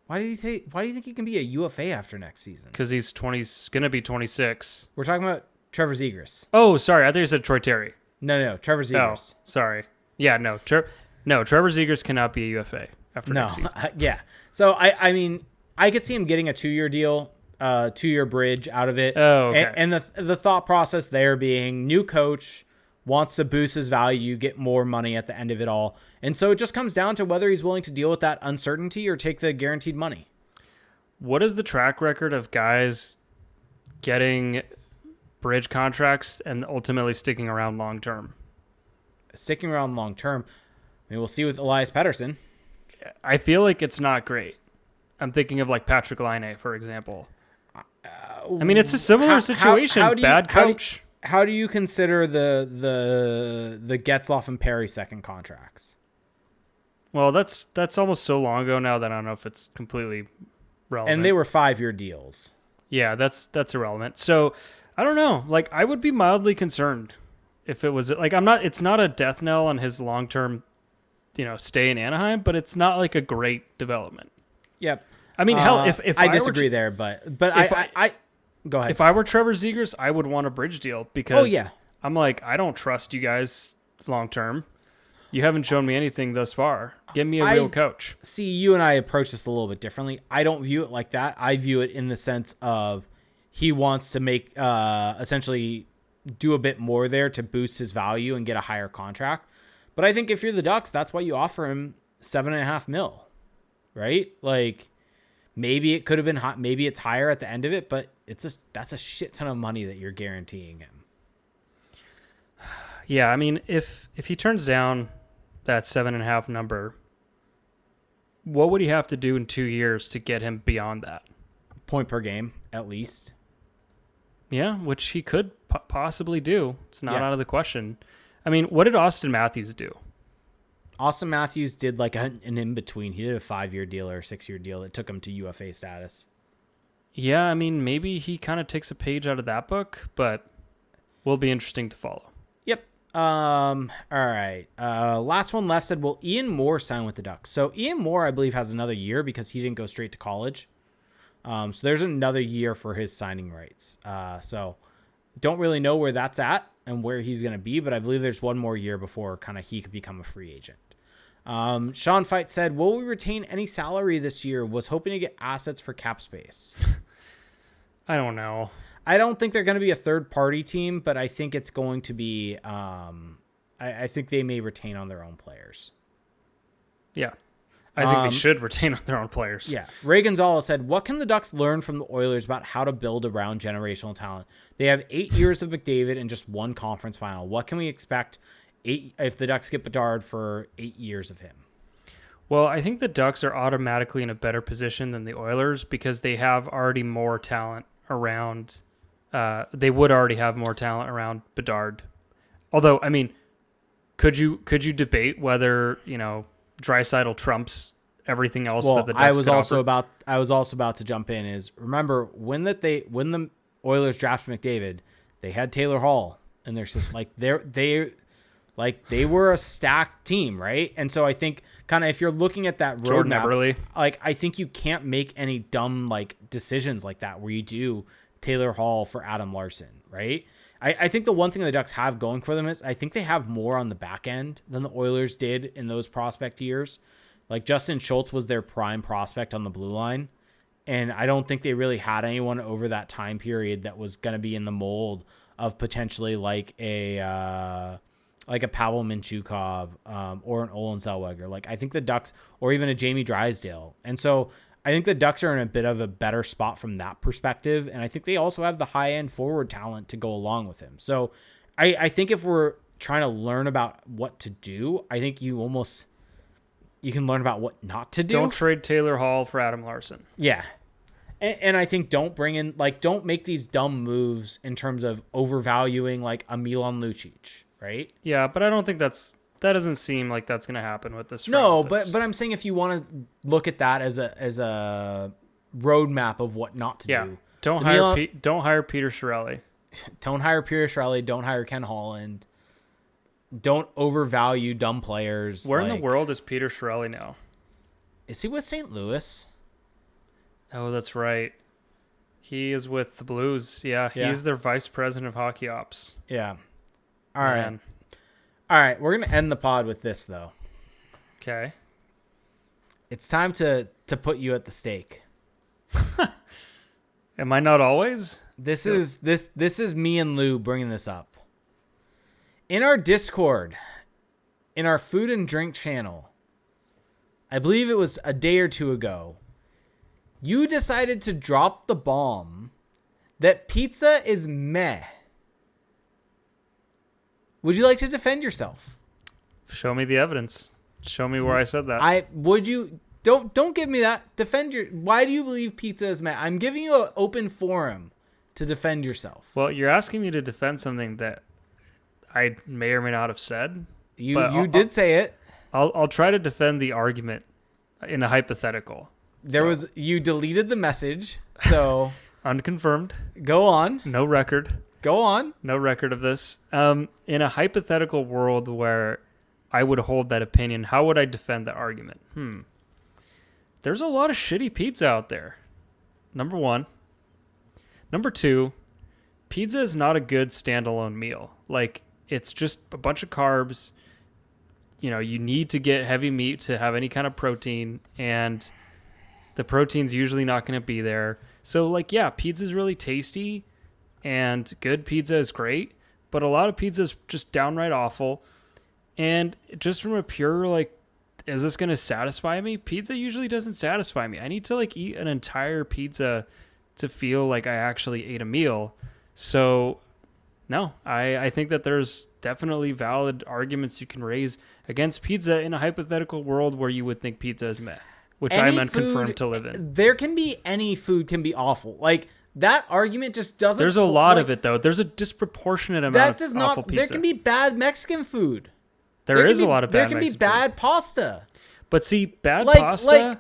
Why do you think? Why do you think he can be a U F A after next season? Because he's twenty, gonna be twenty-six. We're talking about Trevor Zegras. Oh, sorry, I thought you said Troy Terry. No, no, Trevor Zegras. Oh, sorry. Yeah, no, Tre- no, Trevor Zegras cannot be a U F A after no. next season. Uh, yeah. So I, I mean, I could see him getting a two-year deal, uh, two-year bridge out of it. Oh, okay. And, and the the thought process there being new coach. Wants to boost his value, you get more money at the end of it all. And so it just comes down to whether he's willing to deal with that uncertainty or take the guaranteed money. What is the track record of guys getting bridge contracts and ultimately sticking around long-term? Sticking around long-term? I mean, we'll see with Elias Pettersson. I feel like it's not great. I'm thinking of like Patrick Laine, for example. Uh, I mean, it's a similar how, situation. How, how do you, Bad coach. How do you, How do you consider the the the Getzlaf and Perry second contracts? Well, that's that's almost so long ago now that I don't know if it's completely relevant. And they were five-year deals. Yeah, that's that's irrelevant. So I don't know. Like, I would be mildly concerned if it was like I'm not. It's not a death knell on his long-term, you know, stay in Anaheim, but it's not like a great development. Yep. I mean, hell, uh, if if I, I disagree were, there, but but I I, I I go ahead. If I were Trevor Zegras, I would want a bridge deal because oh, yeah. I'm like, I don't trust you guys long term. You haven't shown me anything thus far. Give me a I, real coach. See, you and I approach this a little bit differently. I don't view it like that. I view it in the sense of he wants to make uh, essentially do a bit more there to boost his value and get a higher contract. But I think if you're the Ducks, that's why you offer him seven and a half mil, right? Like maybe it could have been hot. Maybe it's higher at the end of it, but it's just, that's a shit ton of money that you're guaranteeing him. Yeah. I mean, if, if he turns down that seven and a half number, what would he have to do in two years to get him beyond that? Point per game, at least. Yeah, which he could po- possibly do. It's not yeah. out of the question. I mean, what did Auston Matthews do? Auston Matthews did like a, an in-between. He did a five-year deal or a six-year deal that took him to U F A status. Yeah, I mean, maybe he kind of takes a page out of that book, but will be interesting to follow. Um, all right. Uh, last one left said, will Ian Moore sign with the Ducks? So Ian Moore, I believe, has another year because he didn't go straight to college. Um, so there's another year for his signing rights. Uh, so don't really know where that's at and where he's going to be, but I believe there's one more year before kind of he could become a free agent. Um, Sean Fite said, will we retain any salary this year? Was hoping to get assets for cap space. I don't know. I don't think they're going to be a third-party team, but I think it's going to be um, – I, I think they may retain on their own players. Yeah. I think um, they should retain on their own players. Yeah. Ray Gonzalez said, what can the Ducks learn from the Oilers about how to build around generational talent? They have eight years of McDavid and just one conference final. What can we expect eight if the Ducks get Bedard for eight years of him? Well, I think the Ducks are automatically in a better position than the Oilers because they have already more talent around – Uh, they would already have more talent around Bedard. Although, I mean, could you could you debate whether, you know, Draisaitl trumps everything else well, that the Ducks I was also offer? about I was also about to jump in is remember when that they when the Oilers drafted McDavid, they had Taylor Hall and they're just like they're they like they were a stacked team, right? And so I think kind of if you're looking at that roadmap, like I think you can't make any dumb like decisions like that where you do Taylor Hall for Adam Larson, right? I, I think the one thing the Ducks have going for them is I think they have more on the back end than the Oilers did in those prospect years. Like Justin Schultz was their prime prospect on the blue line. And I don't think they really had anyone over that time period that was going to be in the mold of potentially like a, uh, like a Pavel Mintyukov um, or an Olin Zellweger. Like I think the Ducks or even a Jamie Drysdale. And so I think the Ducks are in a bit of a better spot from that perspective. And I think they also have the high end forward talent to go along with him. So I, I think if we're trying to learn about what to do, I think you almost, you can learn about what not to do. Don't trade Taylor Hall for Adam Larson. Yeah. And, and I think don't bring in, like, don't make these dumb moves in terms of overvaluing like a Milan Lucic, right? Yeah. But I don't think that's, That doesn't seem like that's going to happen with this. No, office. but but I'm saying if you want to look at that as a as a roadmap of what not to yeah. do. Don't the hire Milan, P, don't hire Peter Chiarelli. Don't hire Peter Chiarelli. Don't hire Ken Holland. Don't overvalue dumb players. Where like, in the world is Peter Chiarelli now? Is he with Saint Louis? Oh, that's right. He is with the Blues. Yeah, yeah. He's their vice president of hockey ops. Yeah. All Man. right. All right, we're going to end the pod with this, though. Okay. It's time to, to put you at the stake. Am I not always? This yeah. is this this is me and Lou bringing this up. In our Discord, in our food and drink channel, I believe it was a day or two ago, you decided to drop the bomb that pizza is meh. Would you like to defend yourself? Show me the evidence. Show me where I said that. I would you don't don't give me that. Defend your. Why do you believe pizza is meh? I'm giving you an open forum to defend yourself. Well, you're asking me to defend something that I may or may not have said. You you I'll, did say it. I'll I'll try to defend the argument in a hypothetical. There so. was you deleted the message, so unconfirmed. Go on. No record. Go on. No record of this. Um, in a hypothetical world where I would hold that opinion, how would I defend the argument? Hmm. There's a lot of shitty pizza out there. Number one. Number two, pizza is not a good standalone meal. Like, it's just a bunch of carbs. You know, you need to get heavy meat to have any kind of protein, and the protein's usually not going to be there. So, like, yeah, pizza's really tasty, and good pizza is great, but a lot of pizza is just downright awful. And just from a pure, like, is this going to satisfy me? Pizza usually doesn't satisfy me. I need to, like, eat an entire pizza to feel like I actually ate a meal. So, no, I, I think that there's definitely valid arguments you can raise against pizza in a hypothetical world where you would think pizza is meh, which any I'm unconfirmed food, to live in. There can be any food can be awful. Like, that argument just doesn't... There's a lot like, of it, though. There's a disproportionate amount that does of not, awful pizza. There can be bad Mexican food. There, there is be, a lot of bad There can Mexican be bad food. Pasta. But see, bad like, pasta... Like,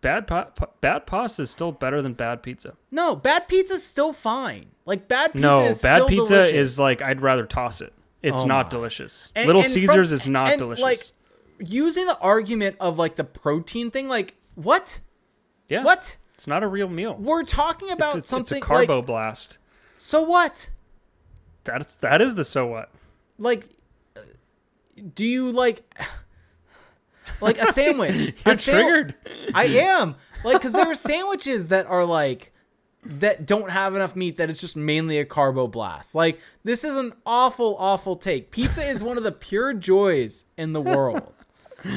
bad po- bad pasta is still better than bad pizza. No, bad pizza is still fine. Like, bad pizza no, is still delicious. No, bad pizza is like, I'd rather toss it. It's oh not my. delicious. And, Little and Caesars from, is not and, delicious. Like, using the argument of, like, the protein thing, like, what? Yeah. What? It's not a real meal. We're talking about it's, it's, something like... It's a carbo like, blast. So what? That's, that is the so what. Like, do you, like... Like a sandwich. You're a sa- triggered. I am. Like, because there are sandwiches that are like, that don't have enough meat, that it's just mainly a carbo blast. Like, this is an awful, awful take. Pizza is one of the pure joys in the world.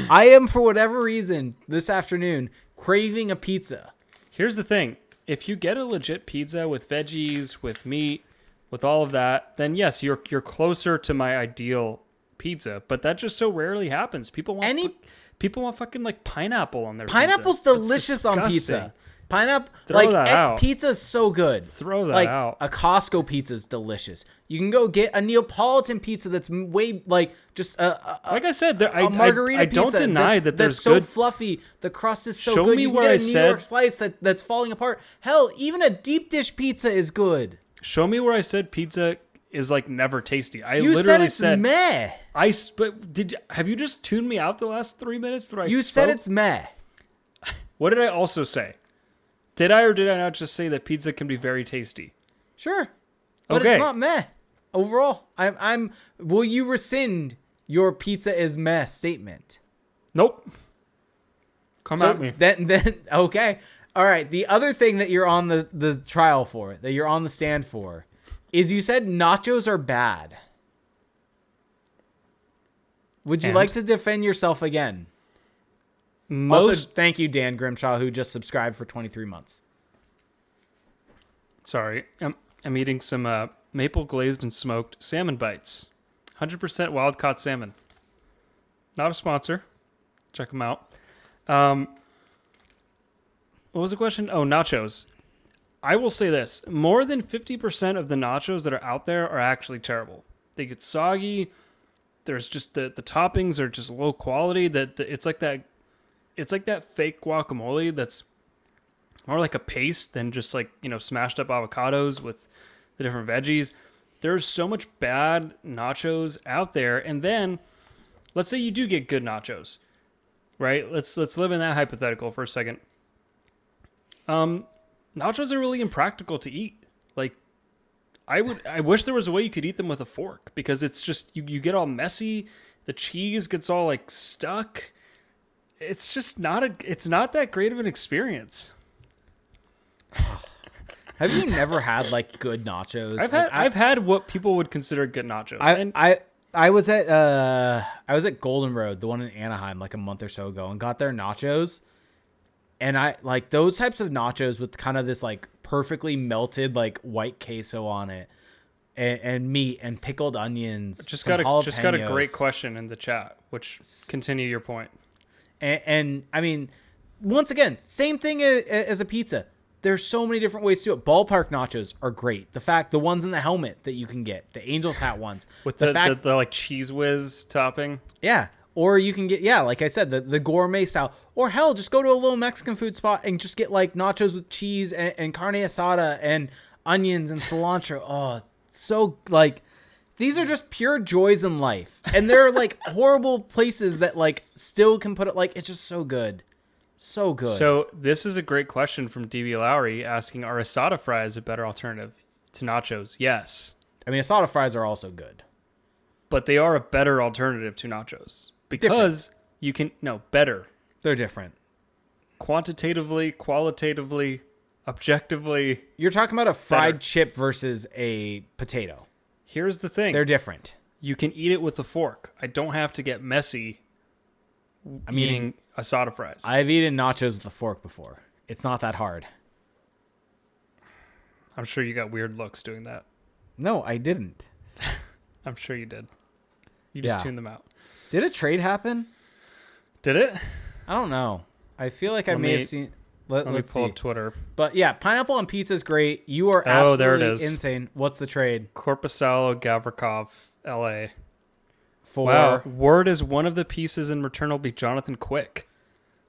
I am, for whatever reason, this afternoon, craving a pizza. Here's the thing. If you get a legit pizza with veggies, with meat, with all of that, then yes, you're you're closer to my ideal pizza. But that just so rarely happens. People want... Any- People want fucking like pineapple on their Pineapple's pizza. Pineapple's delicious on pizza. Pineapple, Throw like that out. Pizza's so good. Throw that like, out. A Costco pizza's delicious. You can go get a Neapolitan pizza that's way like just a, a like I said, there, a, a margarita I, I, I pizza. I don't deny that there's that's so good. fluffy. The crust is so Show good. Me you can get a I New said, York slice that, that's falling apart. Hell, even a deep dish pizza is good. Show me where I said pizza is like never tasty. I you literally said it's said, meh. I but did have you just tuned me out the last three minutes? That I you spoke? said it's meh. What did I also say? Did I or did I not just say that pizza can be very tasty? Sure, but okay. It's not meh overall. I'm I'm. Will you rescind your pizza is meh statement? Nope. Come so at me. Then then okay. All right. The other thing that you're on the the trial for, that you're on the stand for, is you said nachos are bad. Would you and? like to defend yourself again? Most also, thank you, Dan Grimshaw, who just subscribed for twenty-three months. Sorry. I'm, I'm eating some uh, maple glazed and smoked salmon bites. one hundred percent wild caught salmon. Not a sponsor. Check them out. Um, what was the question? Oh, nachos. I will say this. More than fifty percent of the nachos that are out there are actually terrible. They get soggy. There's just the, the toppings are just low quality. That it's like that, it's like that fake guacamole that's more like a paste than just like, you know, smashed up avocados with the different veggies. There's so much bad nachos out there. And then let's say you do get good nachos, right? Let's let's live in that hypothetical for a second. Um, nachos are really impractical to eat. Like, I would, I wish there was a way you could eat them with a fork, because it's just, you, you get all messy. The cheese gets all like stuck. It's just not a, it's not that great of an experience. Have you never had like good nachos? I've had, like, I've I, had what people would consider good nachos. I, and I, I was at, uh, I was at Golden Road, the one in Anaheim, like a month or so ago, and got their nachos. And I like those types of nachos with kind of this like perfectly melted like white queso on it, and, and meat and pickled onions. Just got a, just got a great question in the chat, which continue your point. And, and I mean, once again, same thing as, as a pizza. There's so many different ways to do it. Ballpark nachos are great. The fact, the ones in the helmet that you can get, the Angel's hat ones with the, the, fact, the, the like cheese whiz topping. Yeah. Or you can get, yeah, like I said, the, the gourmet style. Or hell, just go to a little Mexican food spot and just get like nachos with cheese and, and carne asada and onions and cilantro. Oh, so like, these are just pure joys in life. And they're like horrible places that like still can put it, like, it's just so good. So good. So this is a great question from D B Lowry asking, are asada fries a better alternative to nachos? Yes. I mean, asada fries are also good. But they are a better alternative to nachos. Because different. you can, no, better. They're different. Quantitatively, qualitatively, objectively. You're talking about a fried better. chip versus a potato. Here's the thing. They're different. You can eat it with a fork. I don't have to get messy I mean, eating asada fries. I've eaten nachos with a fork before. It's not that hard. I'm sure you got weird looks doing that. No, I didn't. I'm sure you did. You just yeah. tuned them out. Did a trade happen? Did it? I don't know. I feel like let I may me, have seen. Let, let let's me pull see. up Twitter. But yeah, pineapple on pizza is great. You are absolutely oh, there it is. insane. What's the trade? Korpisalo, Gavrikov, L A. For wow. Word is one of the pieces in return will be Jonathan Quick.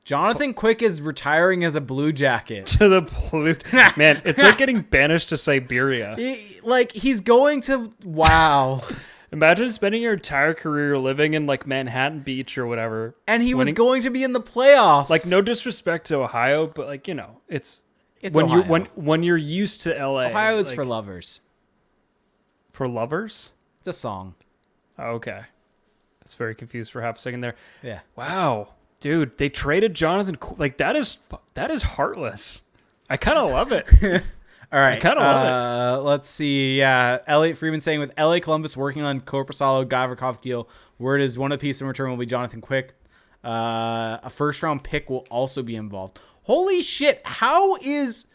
Jonathan Quick is retiring as a Blue Jacket. To the Blue... Man, it's like getting banished to Siberia. He, like, he's going to... Wow. Imagine spending your entire career living in, like, Manhattan Beach or whatever. And he winning. was going to be in the playoffs. Like, no disrespect to Ohio, but, like, you know, it's... It's when Ohio. You, when, when you're used to L A. Ohio is like, for lovers. For lovers? It's a song. Oh, okay. I was very confused for half a second there. Yeah. Wow. Dude, they traded Jonathan. Like, that is that is heartless. I kind of love it. All right. I kind of uh, love it. Let's see. Yeah, Elliot Friedman saying, with L A Columbus working on Korpisalo Gavrikov deal, word is one of the pieces in return will be Jonathan Quick. Uh, a first-round pick will also be involved. Holy shit. How is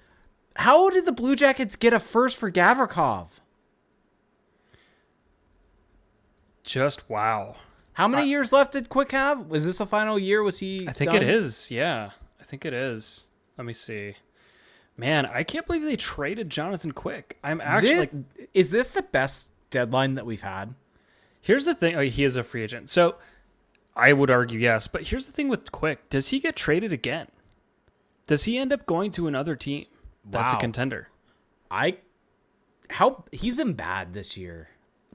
how did the Blue Jackets get a first for Gavrikov? Just wow. How many uh, years left did Quick have? Was this the final year? Was he I think done? It is. Yeah, I think it is. Let me see. Man, I can't believe they traded Jonathan Quick. I'm actually... This, like, is this the best deadline that we've had? Here's the thing. Oh, he is a free agent. So I would argue yes. But here's the thing with Quick. Does he get traded again? Does he end up going to another team that's wow. a contender? I... How... He's been bad this year.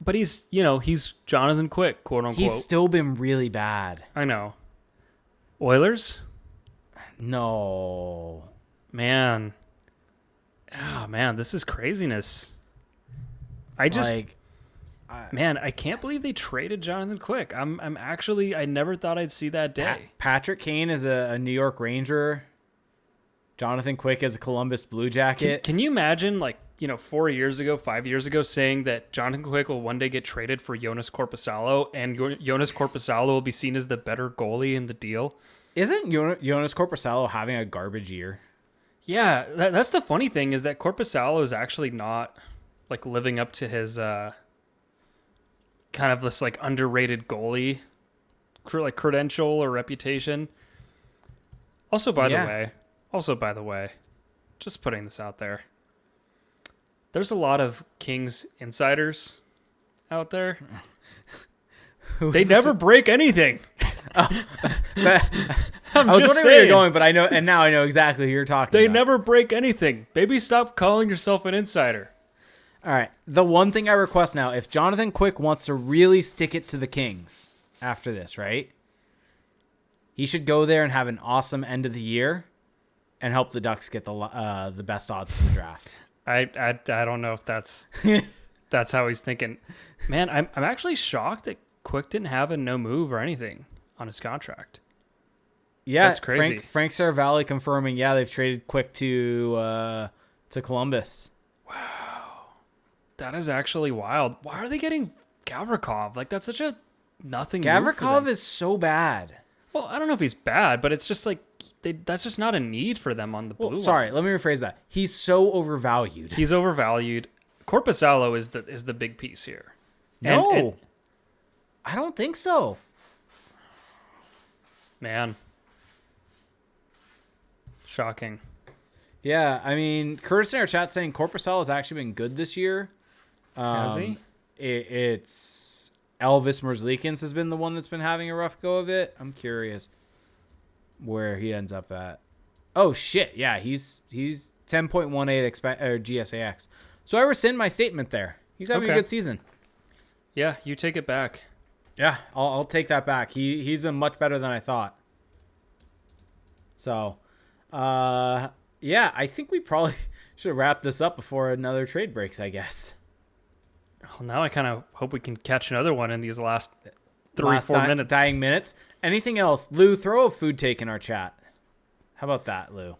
But he's, you know, he's Jonathan Quick, quote unquote. He's still been really bad. I know. Oilers? No. Man. Oh, man, this is craziness. I just, like, I, man, I can't believe they traded Jonathan Quick. I'm I'm actually, I never thought I'd see that day. Pat, Patrick Kane is a, a New York Ranger. Jonathan Quick is a Columbus Blue Jacket. Can, can you imagine, like, you know, four years ago, five years ago, saying that Jonathan Quick will one day get traded for Joonas Korpisalo, and Joonas Korpisalo will be seen as the better goalie in the deal? Isn't Joonas Korpisalo having a garbage year? Yeah, that, that's the funny thing, is that Korpisalo is actually not like living up to his uh, kind of this like underrated goalie like credential or reputation. Also, by yeah. the way, also by the way, just putting this out there. There's a lot of Kings insiders out there. They never one? break anything. Oh, that, I'm I was just wondering saying. where you're going, but I know, and now I know exactly who you're talking they about. They never break anything. Maybe stop calling yourself an insider. All right. The one thing I request now, if Jonathan Quick wants to really stick it to the Kings after this, right? He should go there and have an awesome end of the year and help the Ducks get the uh, the best odds in the draft. I, I, I don't know if that's that's how he's thinking. Man, I'm I'm actually shocked that Quick didn't have a no move or anything on his contract. Yeah, that's crazy. Frank, Frank Seravalli confirming, yeah, they've traded Quick to uh, to Columbus. Wow, that is actually wild. Why are they getting Gavrikov? Like, that's such a nothing. Gavrikov is so bad. Well, I don't know if he's bad, but it's just like. They, that's just not a need for them on the blue. Well, sorry, line. Let me rephrase that. He's so overvalued. He's overvalued. Korpisalo is the is the big piece here. No, and, and, I don't think so. Man, shocking. Yeah, I mean, Curtis in our chat saying Korpisalo has actually been good this year. Um, Has he? It, it's Elvis Merzlikins has been the one that's been having a rough go of it. I'm curious where he ends up at. Oh, shit. Yeah, he's he's ten point one eight expect, or G S A X. So I rescind my statement there. He's having okay. a good season. Yeah, you take it back. Yeah, I'll, I'll take that back. He, he's been much better than I thought. So, uh, yeah, I think we probably should wrap this up before another trade breaks, I guess. Well, now I kind of hope we can catch another one in these last three, last four di- minutes. Dying minutes. Anything else? Lou, throw a food take in our chat. How about that, Lou?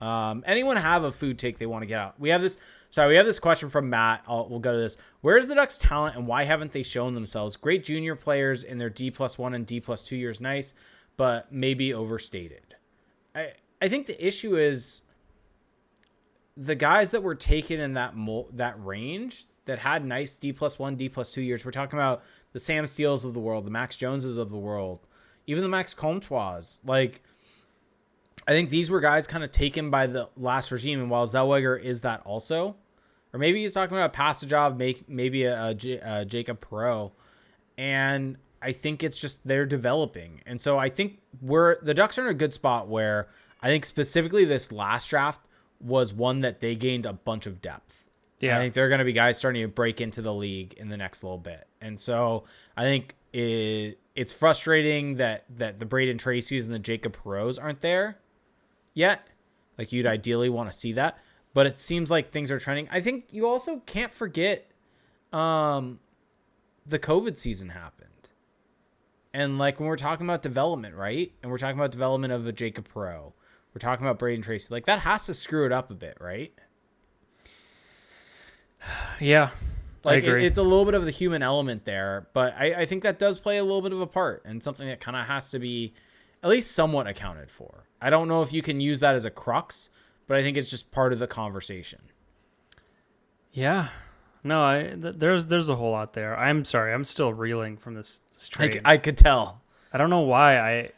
Um, anyone have a food take they want to get out? We have this. Sorry, we have this question from Matt. I'll, we'll go to this. Where is the Ducks' talent, and why haven't they shown themselves? Great junior players in their D plus one and D plus two years, nice, but maybe overstated. I I think the issue is the guys that were taken in that mo- that range that had nice D plus one, D plus two years. We're talking about the Sam Steeles of the world, the Max Joneses of the world, even the Max Comtois. Like, I think these were guys kind of taken by the last regime. And while Zellweger is that also, or maybe he's talking about Pasijov, make maybe a, a, J, a Jacob Perreault. And I think it's just, they're developing. And so I think we're, the Ducks are in a good spot where I think specifically this last draft was one that they gained a bunch of depth. Yeah. I think they're going to be guys starting to break into the league in the next little bit. And so I think it, it's frustrating that, that the Braden Tracy's and the Jacob Perreaults aren't there yet. Like, you'd ideally want to see that, but it seems like things are trending. I think you also can't forget um, the COVID season happened. And like, when we're talking about development, right? And we're talking about development of a Jacob Perreault, we're talking about Braden Tracy, like that has to screw it up a bit, right? Yeah, like I agree. It, it's a little bit of the human element there, but I, I think that does play a little bit of a part and something that kind of has to be at least somewhat accounted for. I don't know if you can use that as a crux, but I think it's just part of the conversation. Yeah, no, I th- there's there's a whole lot there. I'm sorry, I'm still reeling from this, this trade. I, I could tell. I don't know why I,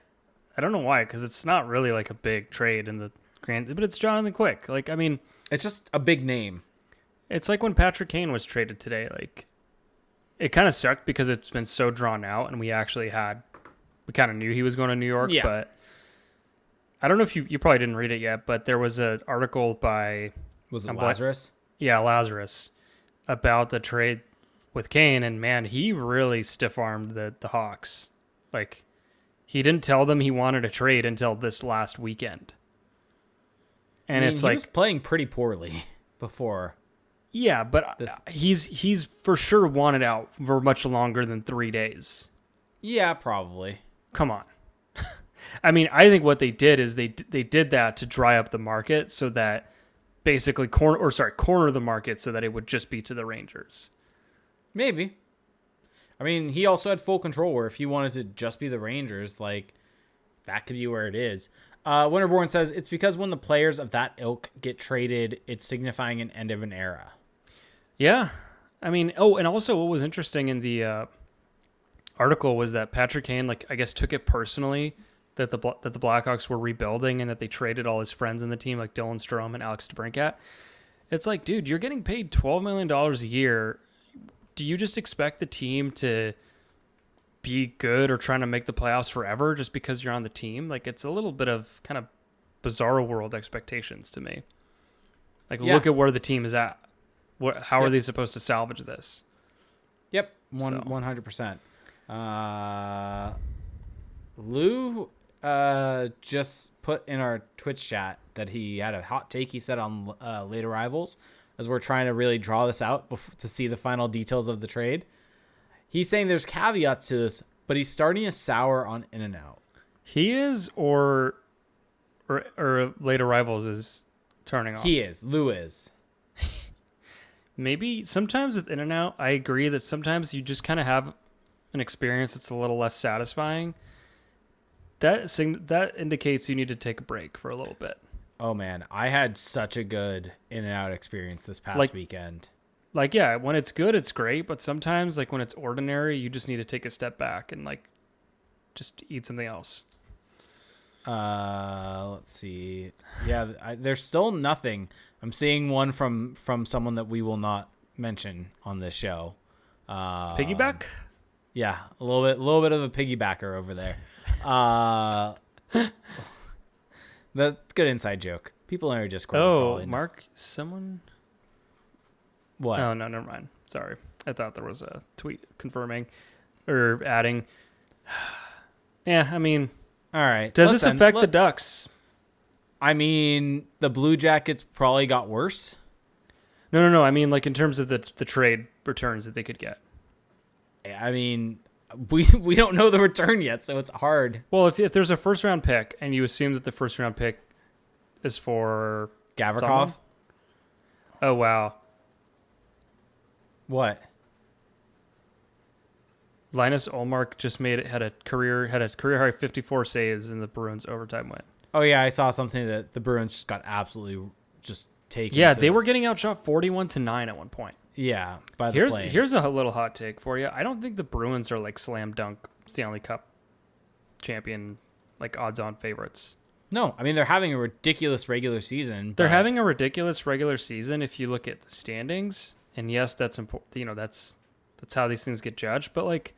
I don't know why because it's not really like a big trade in the grand, but it's Jonathan Quick. Like I mean, it's just a big name. It's like when Patrick Kane was traded today. Like, it kind of sucked because it's been so drawn out, and we actually had, we kind of knew he was going to New York. Yeah. But I don't know if you, you probably didn't read it yet, but there was an article by was it um, Lazarus? Yeah, Lazarus about the trade with Kane, and man, he really stiff armed the the Hawks. Like, he didn't tell them he wanted a trade until this last weekend, and I mean, it's he like was playing pretty poorly before. Yeah, but this. he's he's for sure wanted out for much longer than three days. Yeah, probably. Come on. I mean, I think what they did is they they did that to dry up the market so that basically corner or sorry corner the market so that it would just be to the Rangers. Maybe. I mean, he also had full control where if he wanted to just be the Rangers, like that could be where it is. Uh, Winterborn says it's because when the players of that ilk get traded, it's signifying an end of an era. Yeah. I mean, oh, and also what was interesting in the uh, article was that Patrick Kane, like, I guess took it personally that the that the Blackhawks were rebuilding and that they traded all his friends in the team, like Dylan Strome and Alex DeBrincat. It's like, dude, you're getting paid twelve million dollars a year. Do you just expect the team to be good or trying to make the playoffs forever just because you're on the team? Like, it's a little bit of kind of bizarro world expectations to me. Like, yeah. Look at where the team is at. What, how yep. are they supposed to salvage this? Yep. One, so. one hundred percent. Uh, Lou uh, just put in our Twitch chat that he had a hot take he said on uh, late arrivals as we're trying to really draw this out bef- to see the final details of the trade. He's saying there's caveats to this, but he's starting to sour on In-N-Out. He is, or or, or late arrivals is turning off. He is. Lou is. Maybe sometimes with In-N-Out, I agree that sometimes you just kind of have an experience that's a little less satisfying. That that indicates you need to take a break for a little bit. Oh, man. I had such a good In-N-Out experience this past like, weekend. Like, yeah, when it's good, it's great. But sometimes, like, when it's ordinary, you just need to take a step back and, like, just eat something else. Uh, let's see. Yeah, I, there's still nothing. I'm seeing one from, from someone that we will not mention on this show. Um, Piggyback? Yeah, a little bit, little bit of a piggybacker over there. Uh, that's good inside joke. People are just quoting. Oh, calling. Mark, someone. What? Oh no, never mind. Sorry, I thought there was a tweet confirming or adding. Yeah, I mean, all right. Does Listen, this affect look, the Ducks? I mean, the Blue Jackets probably got worse. No, no, no. I mean, like in terms of the the trade returns that they could get. I mean, we we don't know the return yet, so it's hard. Well, if if there's a first round pick and you assume that the first round pick is for Gavrikov, someone? Oh wow. What? Linus Ullmark just made it had a career had a career high fifty-four saves in the Bruins overtime win. Oh yeah, I saw something that the Bruins just got absolutely just taken. Yeah, they it. were getting outshot forty-one to nine at one point. Yeah, by the here's Flames. Here's a little hot take for you. I don't think the Bruins are like slam dunk Stanley Cup champion, like odds on favorites. No, I mean they're having a ridiculous regular season. They're having a ridiculous regular season if you look at the standings. And yes, that's important. You know, that's that's how these things get judged. But like,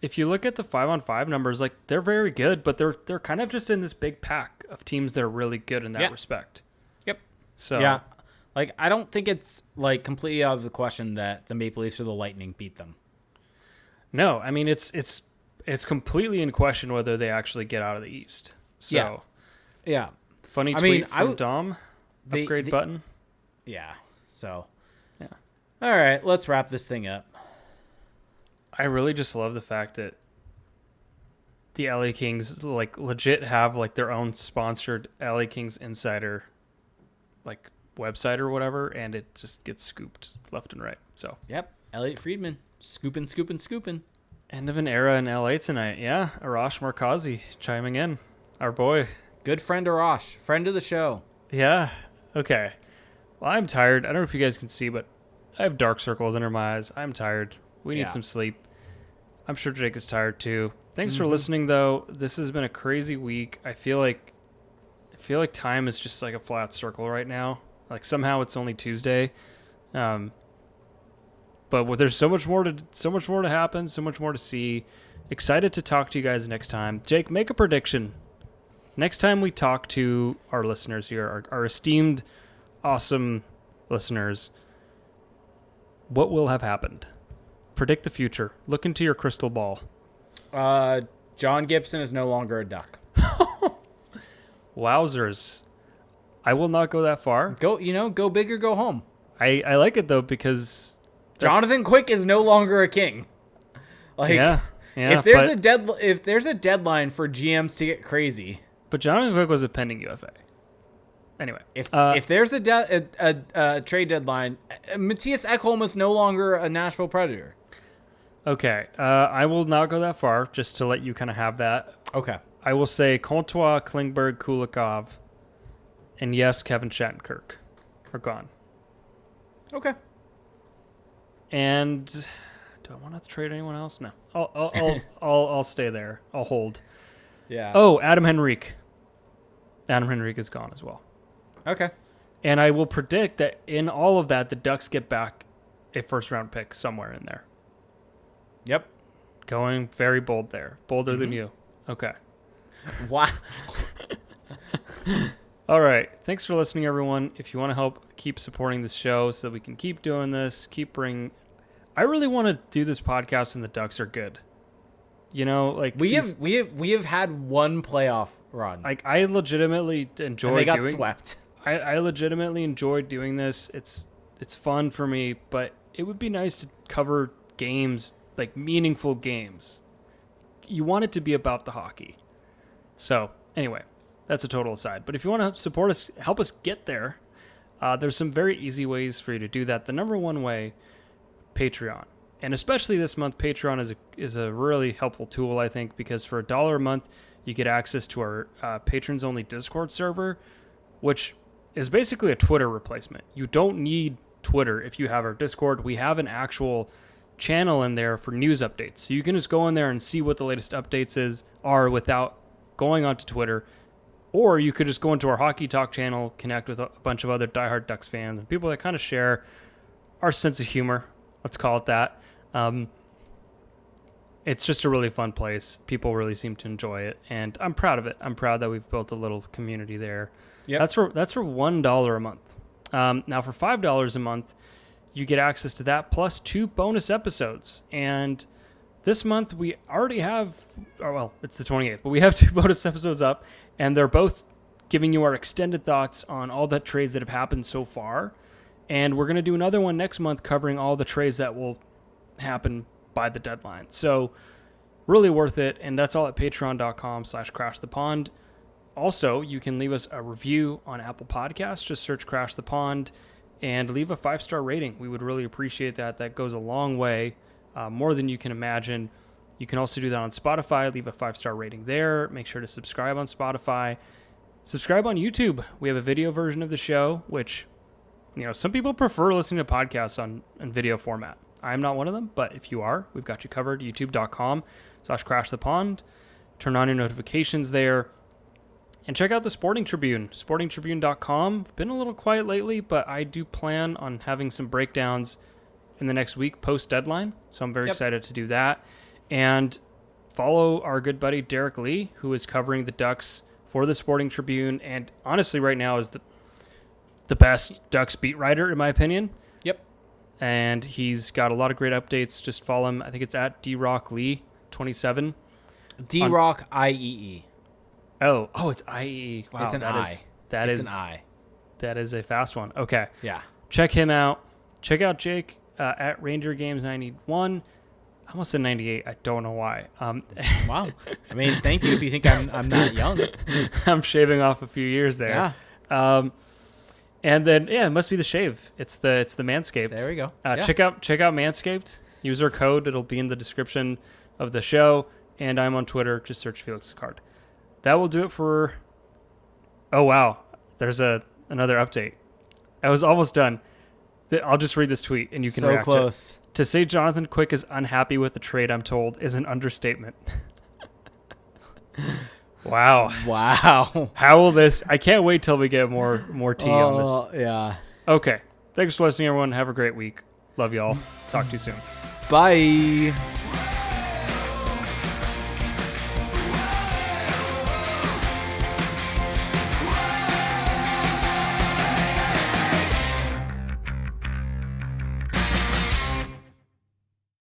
if you look at the five on five numbers, like they're very good, but they're they're kind of just in this big pack of teams that are really good in that yeah. respect. Yep. So yeah. Like, I don't think it's, like, completely out of the question that the Maple Leafs or the Lightning beat them. No, I mean, it's it's it's completely in question whether they actually get out of the East. So, yeah. yeah. Funny tweet I mean, from I w- Dom. The, Upgrade the, button. Yeah. So. Yeah. All right, let's wrap this thing up. I really just love the fact that the L A Kings, like, legit have, like, their own sponsored L A Kings Insider, like, website or whatever, and it just gets scooped left and right. So yep, Elliot Friedman scooping, scooping, scooping. End of an era in L A tonight. Yeah, Arash Markazi chiming in, our boy, good friend Arash, friend of the show. Yeah. Okay. Well, I'm tired. I don't know if you guys can see, but I have dark circles under my eyes. I'm tired. We need yeah. some sleep. I'm sure Jake is tired too. Thanks mm-hmm. for listening, though. This has been a crazy week. I feel like, I feel like time is just like a flat circle right now. Like, somehow it's only Tuesday. Um, but there's so much more to so much more to happen, so much more to see. Excited to talk to you guys next time. Jake, make a prediction. Next time we talk to our listeners here, our, our esteemed, awesome listeners, what will have happened? Predict the future. Look into your crystal ball. Uh, John Gibson is no longer a Duck. Wowzers. I will not go that far. Go, you know, go big or go home. I, I like it, though, because Jonathan Quick is no longer a King. Like, yeah, yeah, if there's but, a dead, if there's a deadline for G Ms to get crazy. But Jonathan Quick was a pending U F A. Anyway, if uh, if there's a, de- a, a, a trade deadline, Mattias Ekholm is no longer a Nashville Predator. Okay, uh, I will not go that far. Just to let you kind of have that. Okay, I will say Comtois, Klingberg, Kulikov. And yes, Kevin Shattenkirk are gone. Okay. And do I want to trade anyone else? No. I'll I'll I'll, I'll I'll stay there. I'll hold. Yeah. Oh, Adam Henrique. Adam Henrique is gone as well. Okay. And I will predict that in all of that, the Ducks get back a first-round pick somewhere in there. Yep. Going very bold there. Bolder mm-hmm. than you. Okay. Wow. All right. Thanks for listening, everyone. If you want to help keep supporting the show so that we can keep doing this, keep bringing... I really want to do this podcast when the Ducks are good. You know, like... We these... have we have, we have had one playoff run. Like, I legitimately enjoy doing... they got doing... swept. I, I legitimately enjoy doing this. It's it's fun for me, but it would be nice to cover games, like meaningful games. You want it to be about the hockey. So, anyway... that's a total aside. But if you want to support us, help us get there, uh, there's some very easy ways for you to do that. The number one way, Patreon. And especially this month, Patreon is a, is a really helpful tool, I think, because for a dollar a month, you get access to our uh, patrons-only Discord server, which is basically a Twitter replacement. You don't need Twitter if you have our Discord. We have an actual channel in there for news updates. So you can just go in there and see what the latest updates is are without going onto Twitter. Or you could just go into our Hockey Talk channel, connect with a bunch of other diehard Ducks fans and people that kind of share our sense of humor. Let's call it that. Um, it's just a really fun place. People really seem to enjoy it, and I'm proud of it. I'm proud that we've built a little community there. Yep. That's for that's for one dollar a month. Um, now for five dollars a month, you get access to that plus two bonus episodes. And this month we already have, oh, well, it's the twenty-eighth, but we have two bonus episodes up, and they're both giving you our extended thoughts on all the trades that have happened so far. And we're going to do another one next month covering all the trades that will happen by the deadline. So really worth it. And that's all at patreon.com slash Crash the Pond. Also, you can leave us a review on Apple Podcasts. Just search Crash the Pond and leave a five-star rating. We would really appreciate that. That goes a long way, uh, more than you can imagine. You can also do that on Spotify. Leave a five-star rating there. Make sure to subscribe on Spotify. Subscribe on YouTube. We have a video version of the show, which, you know, some people prefer listening to podcasts on in video format. I'm not one of them, but if you are, we've got you covered. YouTube.com slash Crash the Pond. Turn on your notifications there. And check out the Sporting Tribune, sporting tribune dot com. Been a little quiet lately, but I do plan on having some breakdowns in the next week post-deadline, so I'm very yep. excited to do that. And follow our good buddy Derek Lee, who is covering the Ducks for the Sporting Tribune, and honestly right now is the, the best Ducks beat writer, in my opinion. Yep. And he's got a lot of great updates. Just follow him. I think it's at D Rock Lee twenty-seven. D-Rock I E E. Oh, oh, it's I E E. Wow, it's an that I. Is, that it's is, an I. That is a fast one. Okay. Yeah. Check him out. Check out Jake uh, at Ranger Games ninety-one. I almost said ninety-eight. I don't know why. Um, wow. I mean, thank you if you think I'm I'm not young. I'm shaving off a few years there. Yeah. Um, and then yeah, it must be the shave. It's the it's the Manscaped. There we go. Uh, yeah. Check out check out Manscaped. User code. It'll be in the description of the show. And I'm on Twitter. Just search Felix Card. That will do it for, oh, wow, there's a another update. I was almost done. I'll just read this tweet, and you can so react close. To it. To say Jonathan Quick is unhappy with the trade, I'm told, is an understatement. Wow. Wow. How will this, I can't wait till we get more, more tea oh, on this. Yeah. Okay. Thanks for listening, everyone. Have a great week. Love y'all. Talk to you soon. Bye.